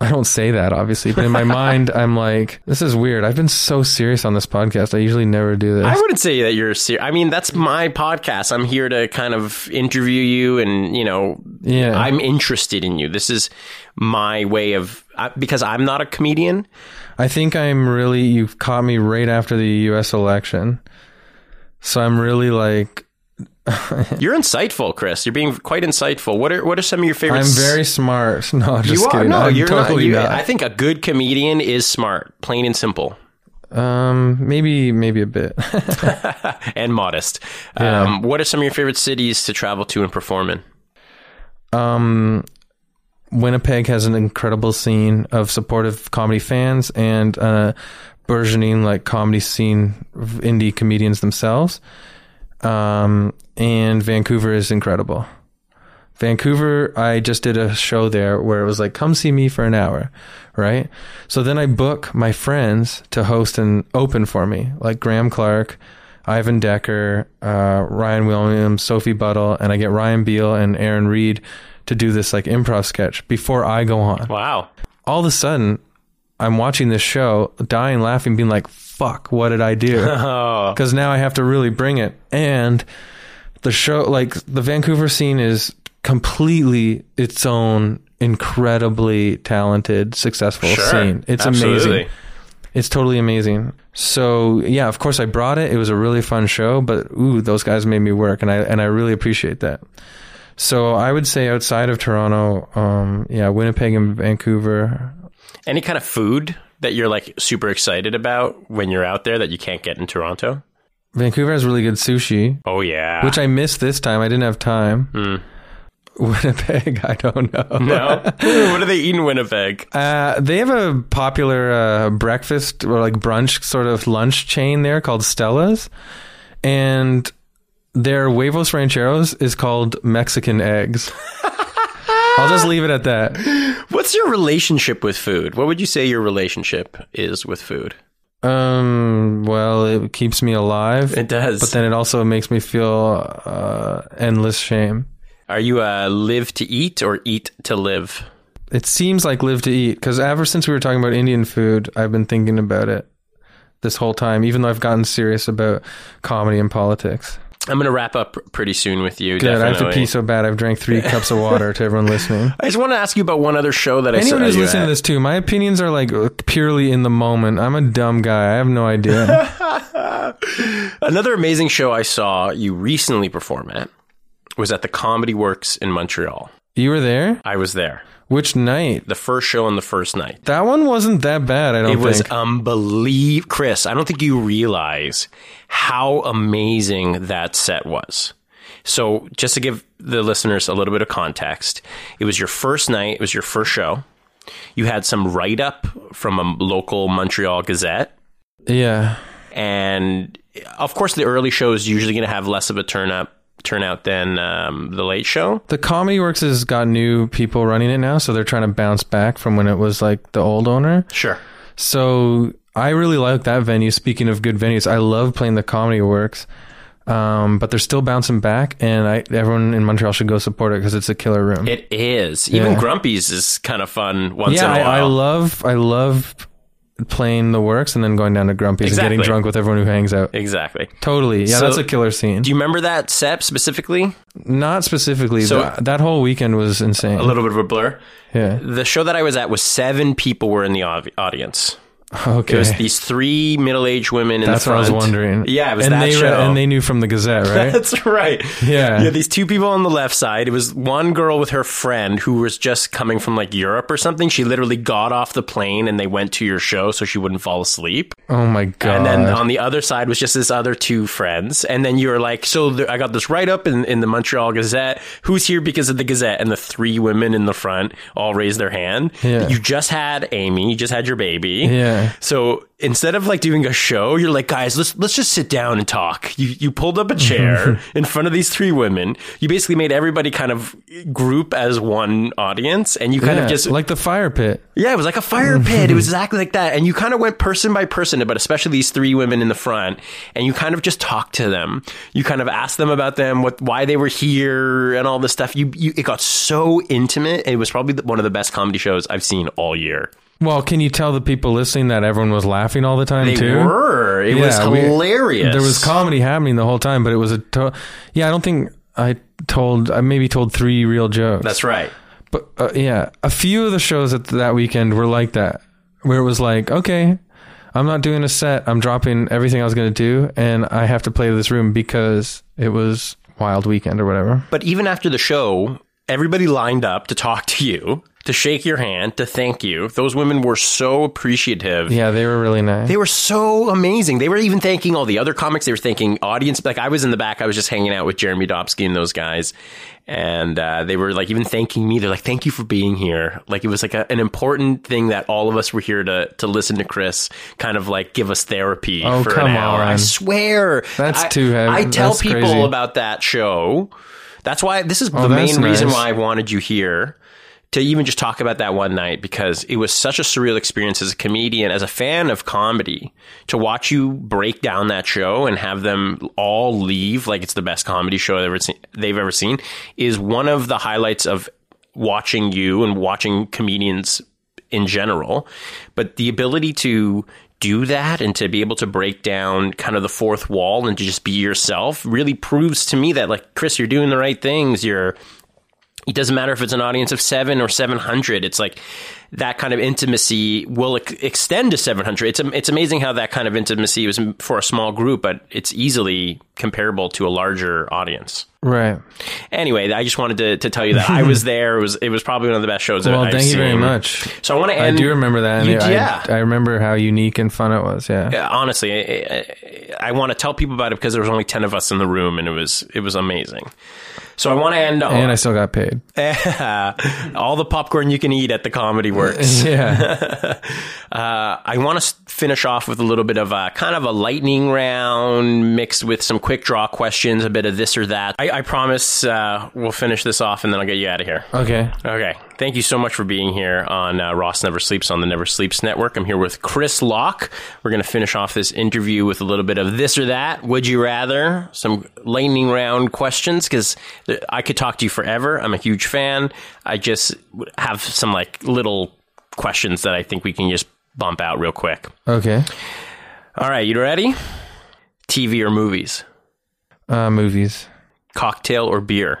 I don't say that, obviously, but in my mind, I'm like, this is weird. I've been so serious on this podcast. I usually never do this. I wouldn't say that you're serious. I mean, that's my podcast. I'm here to kind of interview you and, you know, yeah. I'm interested in you. This is my way of, because I'm not a comedian. I think you've caught me right after the U.S. election. So I'm really like... You're insightful, Chris. You're being quite insightful. What are some of your favorites? I'm very smart. No, just you kidding. Are, no, I'm you're totally not. I think a good comedian is smart, plain and simple. Maybe a bit. And modest. Yeah. What are some of your favorite cities to travel to and perform in? Winnipeg has an incredible scene of supportive comedy fans and burgeoning like comedy scene of indie comedians themselves. And Vancouver is incredible. Vancouver, I just did a show there where it was like, come see me for an hour, right? So then I book my friends to host and open for me, like Graham Clark, Ivan Decker, Ryan Williams, Sophie Buttle, and I get Ryan Beal and Aaron Reed to do this like improv sketch before I go on. Wow. All of a sudden, I'm watching this show, dying laughing, being like, fuck, what did I do? Because now I have to really bring it. And the show, like the Vancouver scene is completely its own incredibly talented, successful scene. It's amazing. It's totally amazing. So yeah, of course I brought it. It was a really fun show, but ooh, those guys made me work. And I really appreciate that. So I would say outside of Toronto, Winnipeg and Vancouver. Any kind of food that you're like super excited about when you're out there that you can't get in Toronto? Vancouver has really good sushi. Oh, yeah. Which I missed this time. I didn't have time. Mm. Winnipeg, I don't know. No? What do they eat in Winnipeg? They have a popular breakfast or like brunch sort of lunch chain there called Stella's. And their huevos rancheros is called Mexican eggs. I'll just leave it at that. What's your relationship with food? What would you say your relationship is with food? Well, it keeps me alive. It does. But then it also makes me feel endless shame. Are you a live to eat or eat to live? It seems like live to eat, because ever since we were talking about Indian food, I've been thinking about it. this whole time, even though I've gotten serious about comedy and politics. I'm going to wrap up pretty soon with you. Good. Definitely. I have to pee so bad. I've drank 3 cups of water. To everyone listening, I just want to ask you about one other show that anyone who's listening to this too. My opinions are like purely in the moment. I'm a dumb guy. I have no idea. Another amazing show I saw you recently perform at was at the Comedy Works in Montreal. You were there? I was there. Which night? The first show on the first night. That one wasn't that bad, I don't think. It was unbelievable. Chris, I don't think you realize how amazing that set was. So just to give the listeners a little bit of context, it was your first night. It was your first show. You had some write-up from a local Montreal Gazette. Yeah. And of course, the early show is usually going to have less of a turnout than the late show. The Comedy Works has got new people running it now, so they're trying to bounce back from when it was like the old owner. Sure. So I really like that venue. Speaking of good venues, I love playing the Comedy Works, but they're still bouncing back, and everyone in Montreal should go support it because it's a killer room. It is. Even Grumpy's is kind of fun once in a while. Yeah, I love playing the Works and then going down to Grumpy's and getting drunk with everyone who hangs out. Exactly. Totally. Yeah, so, that's a killer scene. Do you remember that set specifically? Not specifically. So that whole weekend was insane. A little bit of a blur. Yeah. The show that I was at was 7 people were in the audience. Okay. It was these 3 middle-aged women in the front. That's what I was wondering. Yeah, it was that show. And they knew from the Gazette, right? That's right. Yeah. Yeah, these 2 people on the left side. It was one girl with her friend who was just coming from like Europe or something. She literally got off the plane and they went to your show so she wouldn't fall asleep. Oh my God. And then on the other side was just this other 2 friends. And then you were like, I got this write-up in the Montreal Gazette. Who's here because of the Gazette? And the 3 women in the front all raised their hand. Yeah. You just had Amy. You just had your baby. Yeah. So instead of like doing a show, you're like, guys, let's just sit down and talk. You pulled up a chair in front of these 3 women. You basically made everybody kind of group as one audience, and you kind of just like the fire pit. Yeah, it was like a fire pit. It was exactly like that, and you kind of went person by person, but especially these 3 women in the front, and you kind of just talked to them. You kind of asked them about them, why they were here, and all this stuff. It got so intimate. It was probably one of the best comedy shows I've seen all year. Well, can you tell the people listening that everyone was laughing all the time, too? They were. It was hilarious. There was comedy happening the whole time, but it was I don't think I maybe told 3 real jokes. That's right. But, a few of the shows at that weekend were like that, where it was like, okay, I'm not doing a set. I'm dropping everything I was going to do, and I have to play this room because it was wild weekend or whatever. But even after the show, everybody lined up to talk to you, to shake your hand, to thank you. Those women were so appreciative. Yeah, they were really nice. They were so amazing. They were even thanking all the other comics. They were thanking audience. Like, I was in the back. I was just hanging out with Jeremy Dobsky and those guys. And they were, like, even thanking me. They're like, thank you for being here. Like, it was, like, an important thing that all of us were here to listen to Chris kind of, like, give us therapy for an hour. On. I swear. That's too heavy. I tell that's people crazy. About that show. That's why this is the main reason why I wanted you here. To even just talk about that one night, because it was such a surreal experience as a comedian, as a fan of comedy, to watch you break down that show and have them all leave like it's the best comedy show they've ever seen is one of the highlights of watching you and watching comedians in general. But the ability to do that and to be able to break down kind of the fourth wall and to just be yourself really proves to me that, like, Chris, you're doing the right things. It doesn't matter if it's an audience of 7 or 700. It's like that kind of intimacy will extend to 700. It's amazing how that kind of intimacy was for a small group, but it's easily comparable to a larger audience. Right. Anyway, I just wanted to tell you that I was there. It was probably one of the best shows I've seen. Well, thank you very much. So I want to end. I do remember that. I remember how unique and fun it was. Yeah. Honestly, I want to tell people about it because there was only 10 of us in the room, and it was amazing. So I want to end on... And I still got paid. All the popcorn you can eat at the Comedy Works. Yeah. I want to finish off with a little bit of a kind of a lightning round mixed with some quick draw questions, a bit of this or that. I promise we'll finish this off and then I'll get you out of here. Okay. Thank you so much for being here on Ross Never Sleeps on the Never Sleeps Network. I'm here with Chris Locke. We're going to finish off this interview with a little bit of this or that. Would you rather? Some lightning round questions because... I could talk to you forever. I'm a huge fan. I just have some like little questions that I think we can just bump out real quick. Okay. All right, you ready? TV or movies? Movies. Cocktail or beer?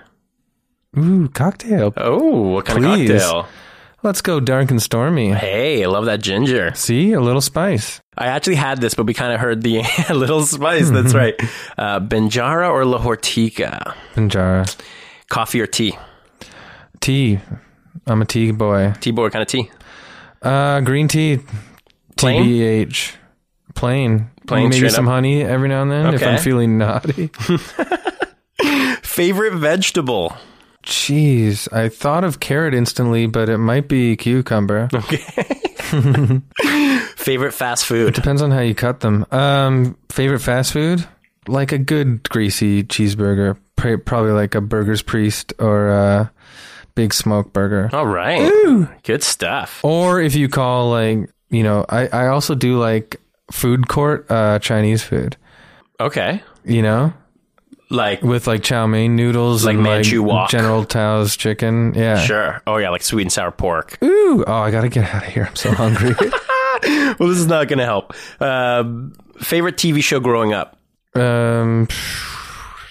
Ooh, cocktail. Oh, what kind of cocktail? Let's go dark and stormy. Hey, I love that ginger. See, a little spice. I actually had this, but we kind of heard the little spice. That's right. Benjara or Lahore Tikka? Benjara. Coffee or tea? Tea. I'm a tea boy. Tea boy, what kind of tea? Green tea. Plain? TBH. Plain. Plain, maybe some honey every now and then if I'm feeling naughty. Favorite vegetable? Jeez, I thought of carrot instantly, but it might be cucumber. Okay. Favorite fast food? It depends on how you cut them. Favorite fast food? Like a good greasy cheeseburger. Probably like a Burger's Priest or a Big Smoke burger. All right. Ooh. Good stuff. Or if you call like, you know, I also do like food court Chinese food. Okay. You know? Like with like chow mein noodles, like and Manchu wok, General Tao's chicken. Yeah, sure. Oh yeah, like sweet and sour pork. Ooh, oh, I gotta get out of here. I'm so hungry. Well, this is not gonna help. Favorite TV show growing up?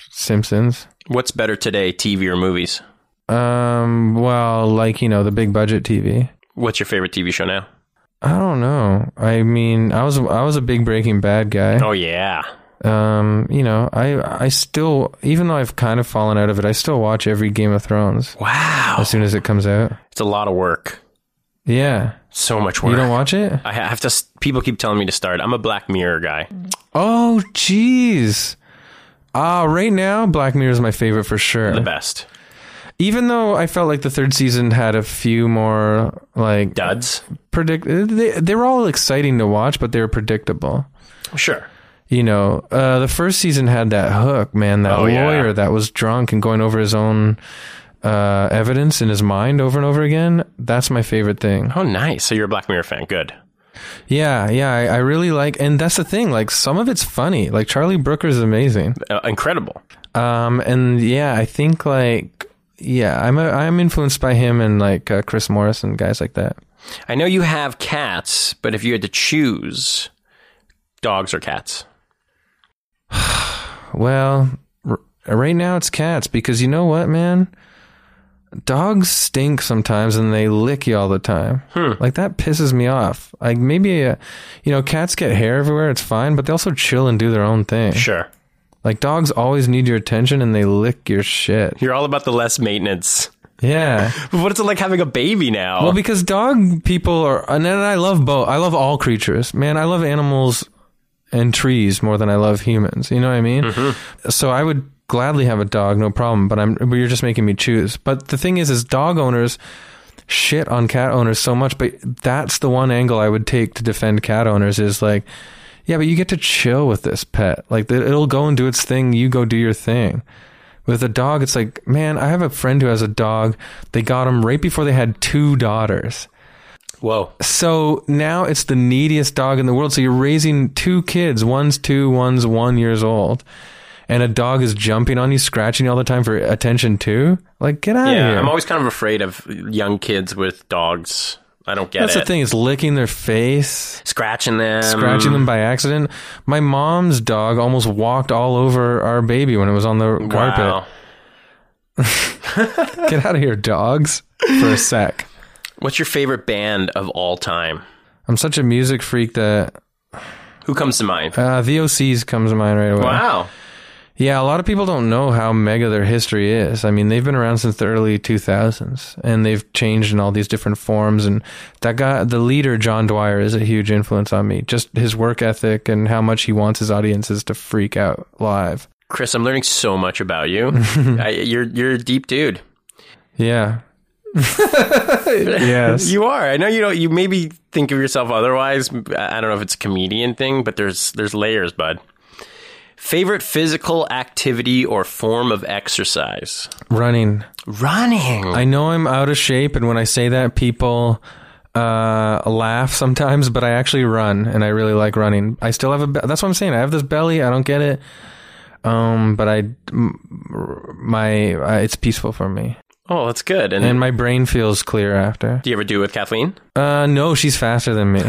Simpsons. What's better today, TV or movies? Well, like you know, the big budget TV. What's your favorite TV show now? I don't know. I mean, I was a big Breaking Bad guy. Oh yeah. You know, I still, even though I've kind of fallen out of it, I still watch every Game of Thrones. Wow. As soon as it comes out. It's a lot of work. Yeah. So much work. You don't watch it? I have to, people keep telling me to start. I'm a Black Mirror guy. Oh, jeez. Right now, Black Mirror is my favorite for sure. The best. Even though I felt like the third season had a few more, like... Duds? They were all exciting to watch, but they were predictable. Sure. You know, the first season had that hook, man, that lawyer that was drunk and going over his own evidence in his mind over and over again. That's my favorite thing. Oh, nice. So you're a Black Mirror fan. Good. Yeah. Yeah. I really like, and that's the thing. Like some of it's funny. Like Charlie Brooker is amazing. Incredible. And yeah, I think like, yeah, I'm influenced by him and like Chris Morris and guys like that. I know you have cats, but if you had to choose dogs or cats? Well, right now it's cats because you know what, man? Dogs stink sometimes and they lick you all the time. Like that pisses me off. Like maybe, you know, cats get hair everywhere. It's fine, but they also chill and do their own thing. Sure. Like dogs always need your attention and they lick your shit. You're all about the less maintenance. Yeah. But what is it like having a baby now? Well, because dog people are, and I love both. I love all creatures, man. I love animals and trees more than I love humans. You know what I mean? Mm-hmm. So I would gladly have a dog, no problem, but you're just making me choose. But the thing is dog owners shit on cat owners so much, but that's the one angle I would take to defend cat owners is like, yeah, but you get to chill with this pet. Like it'll go and do its thing. You go do your thing. With a dog, it's like, man, I have a friend who has a dog. They got him right before they had two daughters. Whoa. So now it's the neediest dog in the world. So you're raising two kids. One's two, one's 1 year old. And a dog is jumping on you, scratching you all the time for attention too. Like, get out of here. I'm always kind of afraid of young kids with dogs. I don't get it. That's the thing. It's licking their face. Scratching them by accident. My mom's dog almost walked all over our baby when it was on the carpet. Get out of here, dogs, for a sec. What's your favorite band of all time? I'm such a music freak that... Who comes to mind? The OCs comes to mind right away. Wow. Yeah, a lot of people don't know how mega their history is. I mean, they've been around since the early 2000s, and they've changed in all these different forms. And that guy, the leader, John Dwyer, is a huge influence on me. Just his work ethic and how much he wants his audiences to freak out live. Chris, I'm learning so much about you. You're a deep dude. Yeah. Yes, you are. I know you don't. You maybe think of yourself otherwise. I don't know if it's a comedian thing, but there's layers, bud. Favorite physical activity or form of exercise? Running. I know I'm out of shape, and when I say that, people laugh sometimes. But I actually run, and I really like running. I still have that's what I'm saying. I have this belly. I don't get it. But it's peaceful for me. Oh, that's good. And my brain feels clear after. Do you ever do it with Kathleen? No, she's faster than me.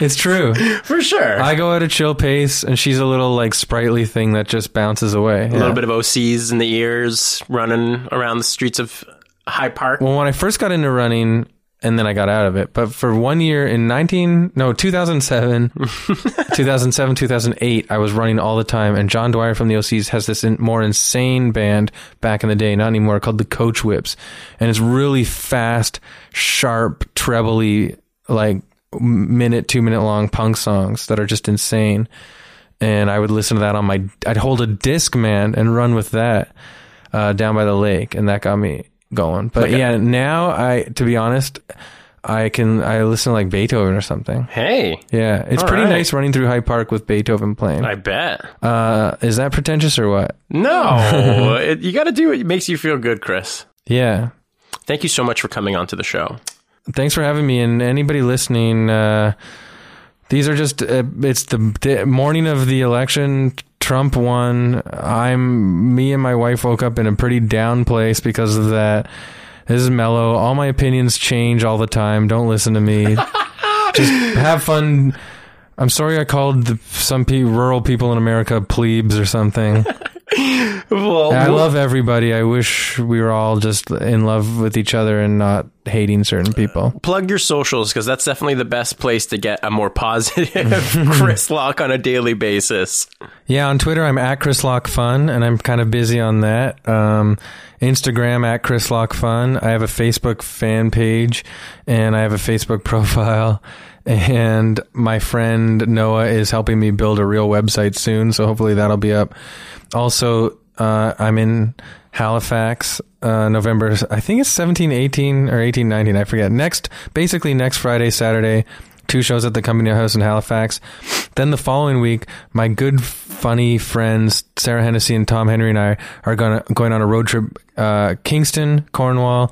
It's true. For sure. I go at a chill pace, and she's a little, like, sprightly thing that just bounces away. A little bit of OCs in the ears, running around the streets of High Park. Well, when I first got into running, and then I got out of it, but for 1 year in 2008, I was running all the time, and John Dwyer from the OCs has this more insane band back in the day, not anymore, called the Coach Whips, and it's really fast, sharp, trebly, like, 2 minute long punk songs that are just insane, and I would listen to that on my... I'd hold a Discman and run with that down by the lake, and that got me going. But okay. Yeah, now I listen to like Beethoven or something. Hey, yeah, it's all pretty nice running through High Park with Beethoven playing. I bet. Is that pretentious or what? No. You got to do what makes you feel good, Chris. Yeah. Thank you so much for coming onto the show. Thanks for having me, and anybody listening. These are just it's the morning of the election. Trump won. Me and my wife woke up in a pretty down place because of that. This is mellow. All my opinions change all the time. Don't listen to me. Just have fun. I'm sorry I called rural people in America plebes or something. Well, I love everybody. I wish we were all just in love with each other and not hating certain people. Plug your socials, because that's definitely the best place to get a more positive Chris Locke on a daily basis. Yeah, on Twitter, I'm @ChrisLockFun, and I'm kind of busy on that. Instagram @ChrisLockFun. I have a Facebook fan page, and I have a Facebook profile. And my friend Noah is helping me build a real website soon, so hopefully that'll be up. Also, I'm in Halifax, November, I think it's 17, 18, or 18, 19, I forget. Basically next Friday, Saturday, 2 shows at the Company House in Halifax. Then the following week, my good, funny friends, Sarah Hennessy and Tom Henry, and I are going on a road trip, Kingston, Cornwall,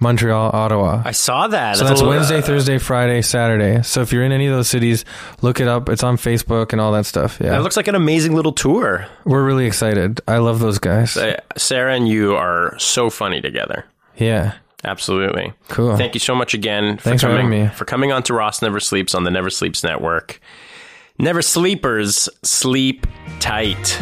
Montreal, Ottawa. I saw that. So that's Wednesday, Thursday, Friday, Saturday. So if you're in any of those cities, look it up. It's on Facebook and all that stuff. Yeah. It looks like an amazing little tour. We're really excited. I love those guys. Sarah and you are so funny together. Yeah. Absolutely. Cool. Thank you so much again for coming on to Ross Never Sleeps on the Never Sleeps Network. Never Sleepers, sleep tight.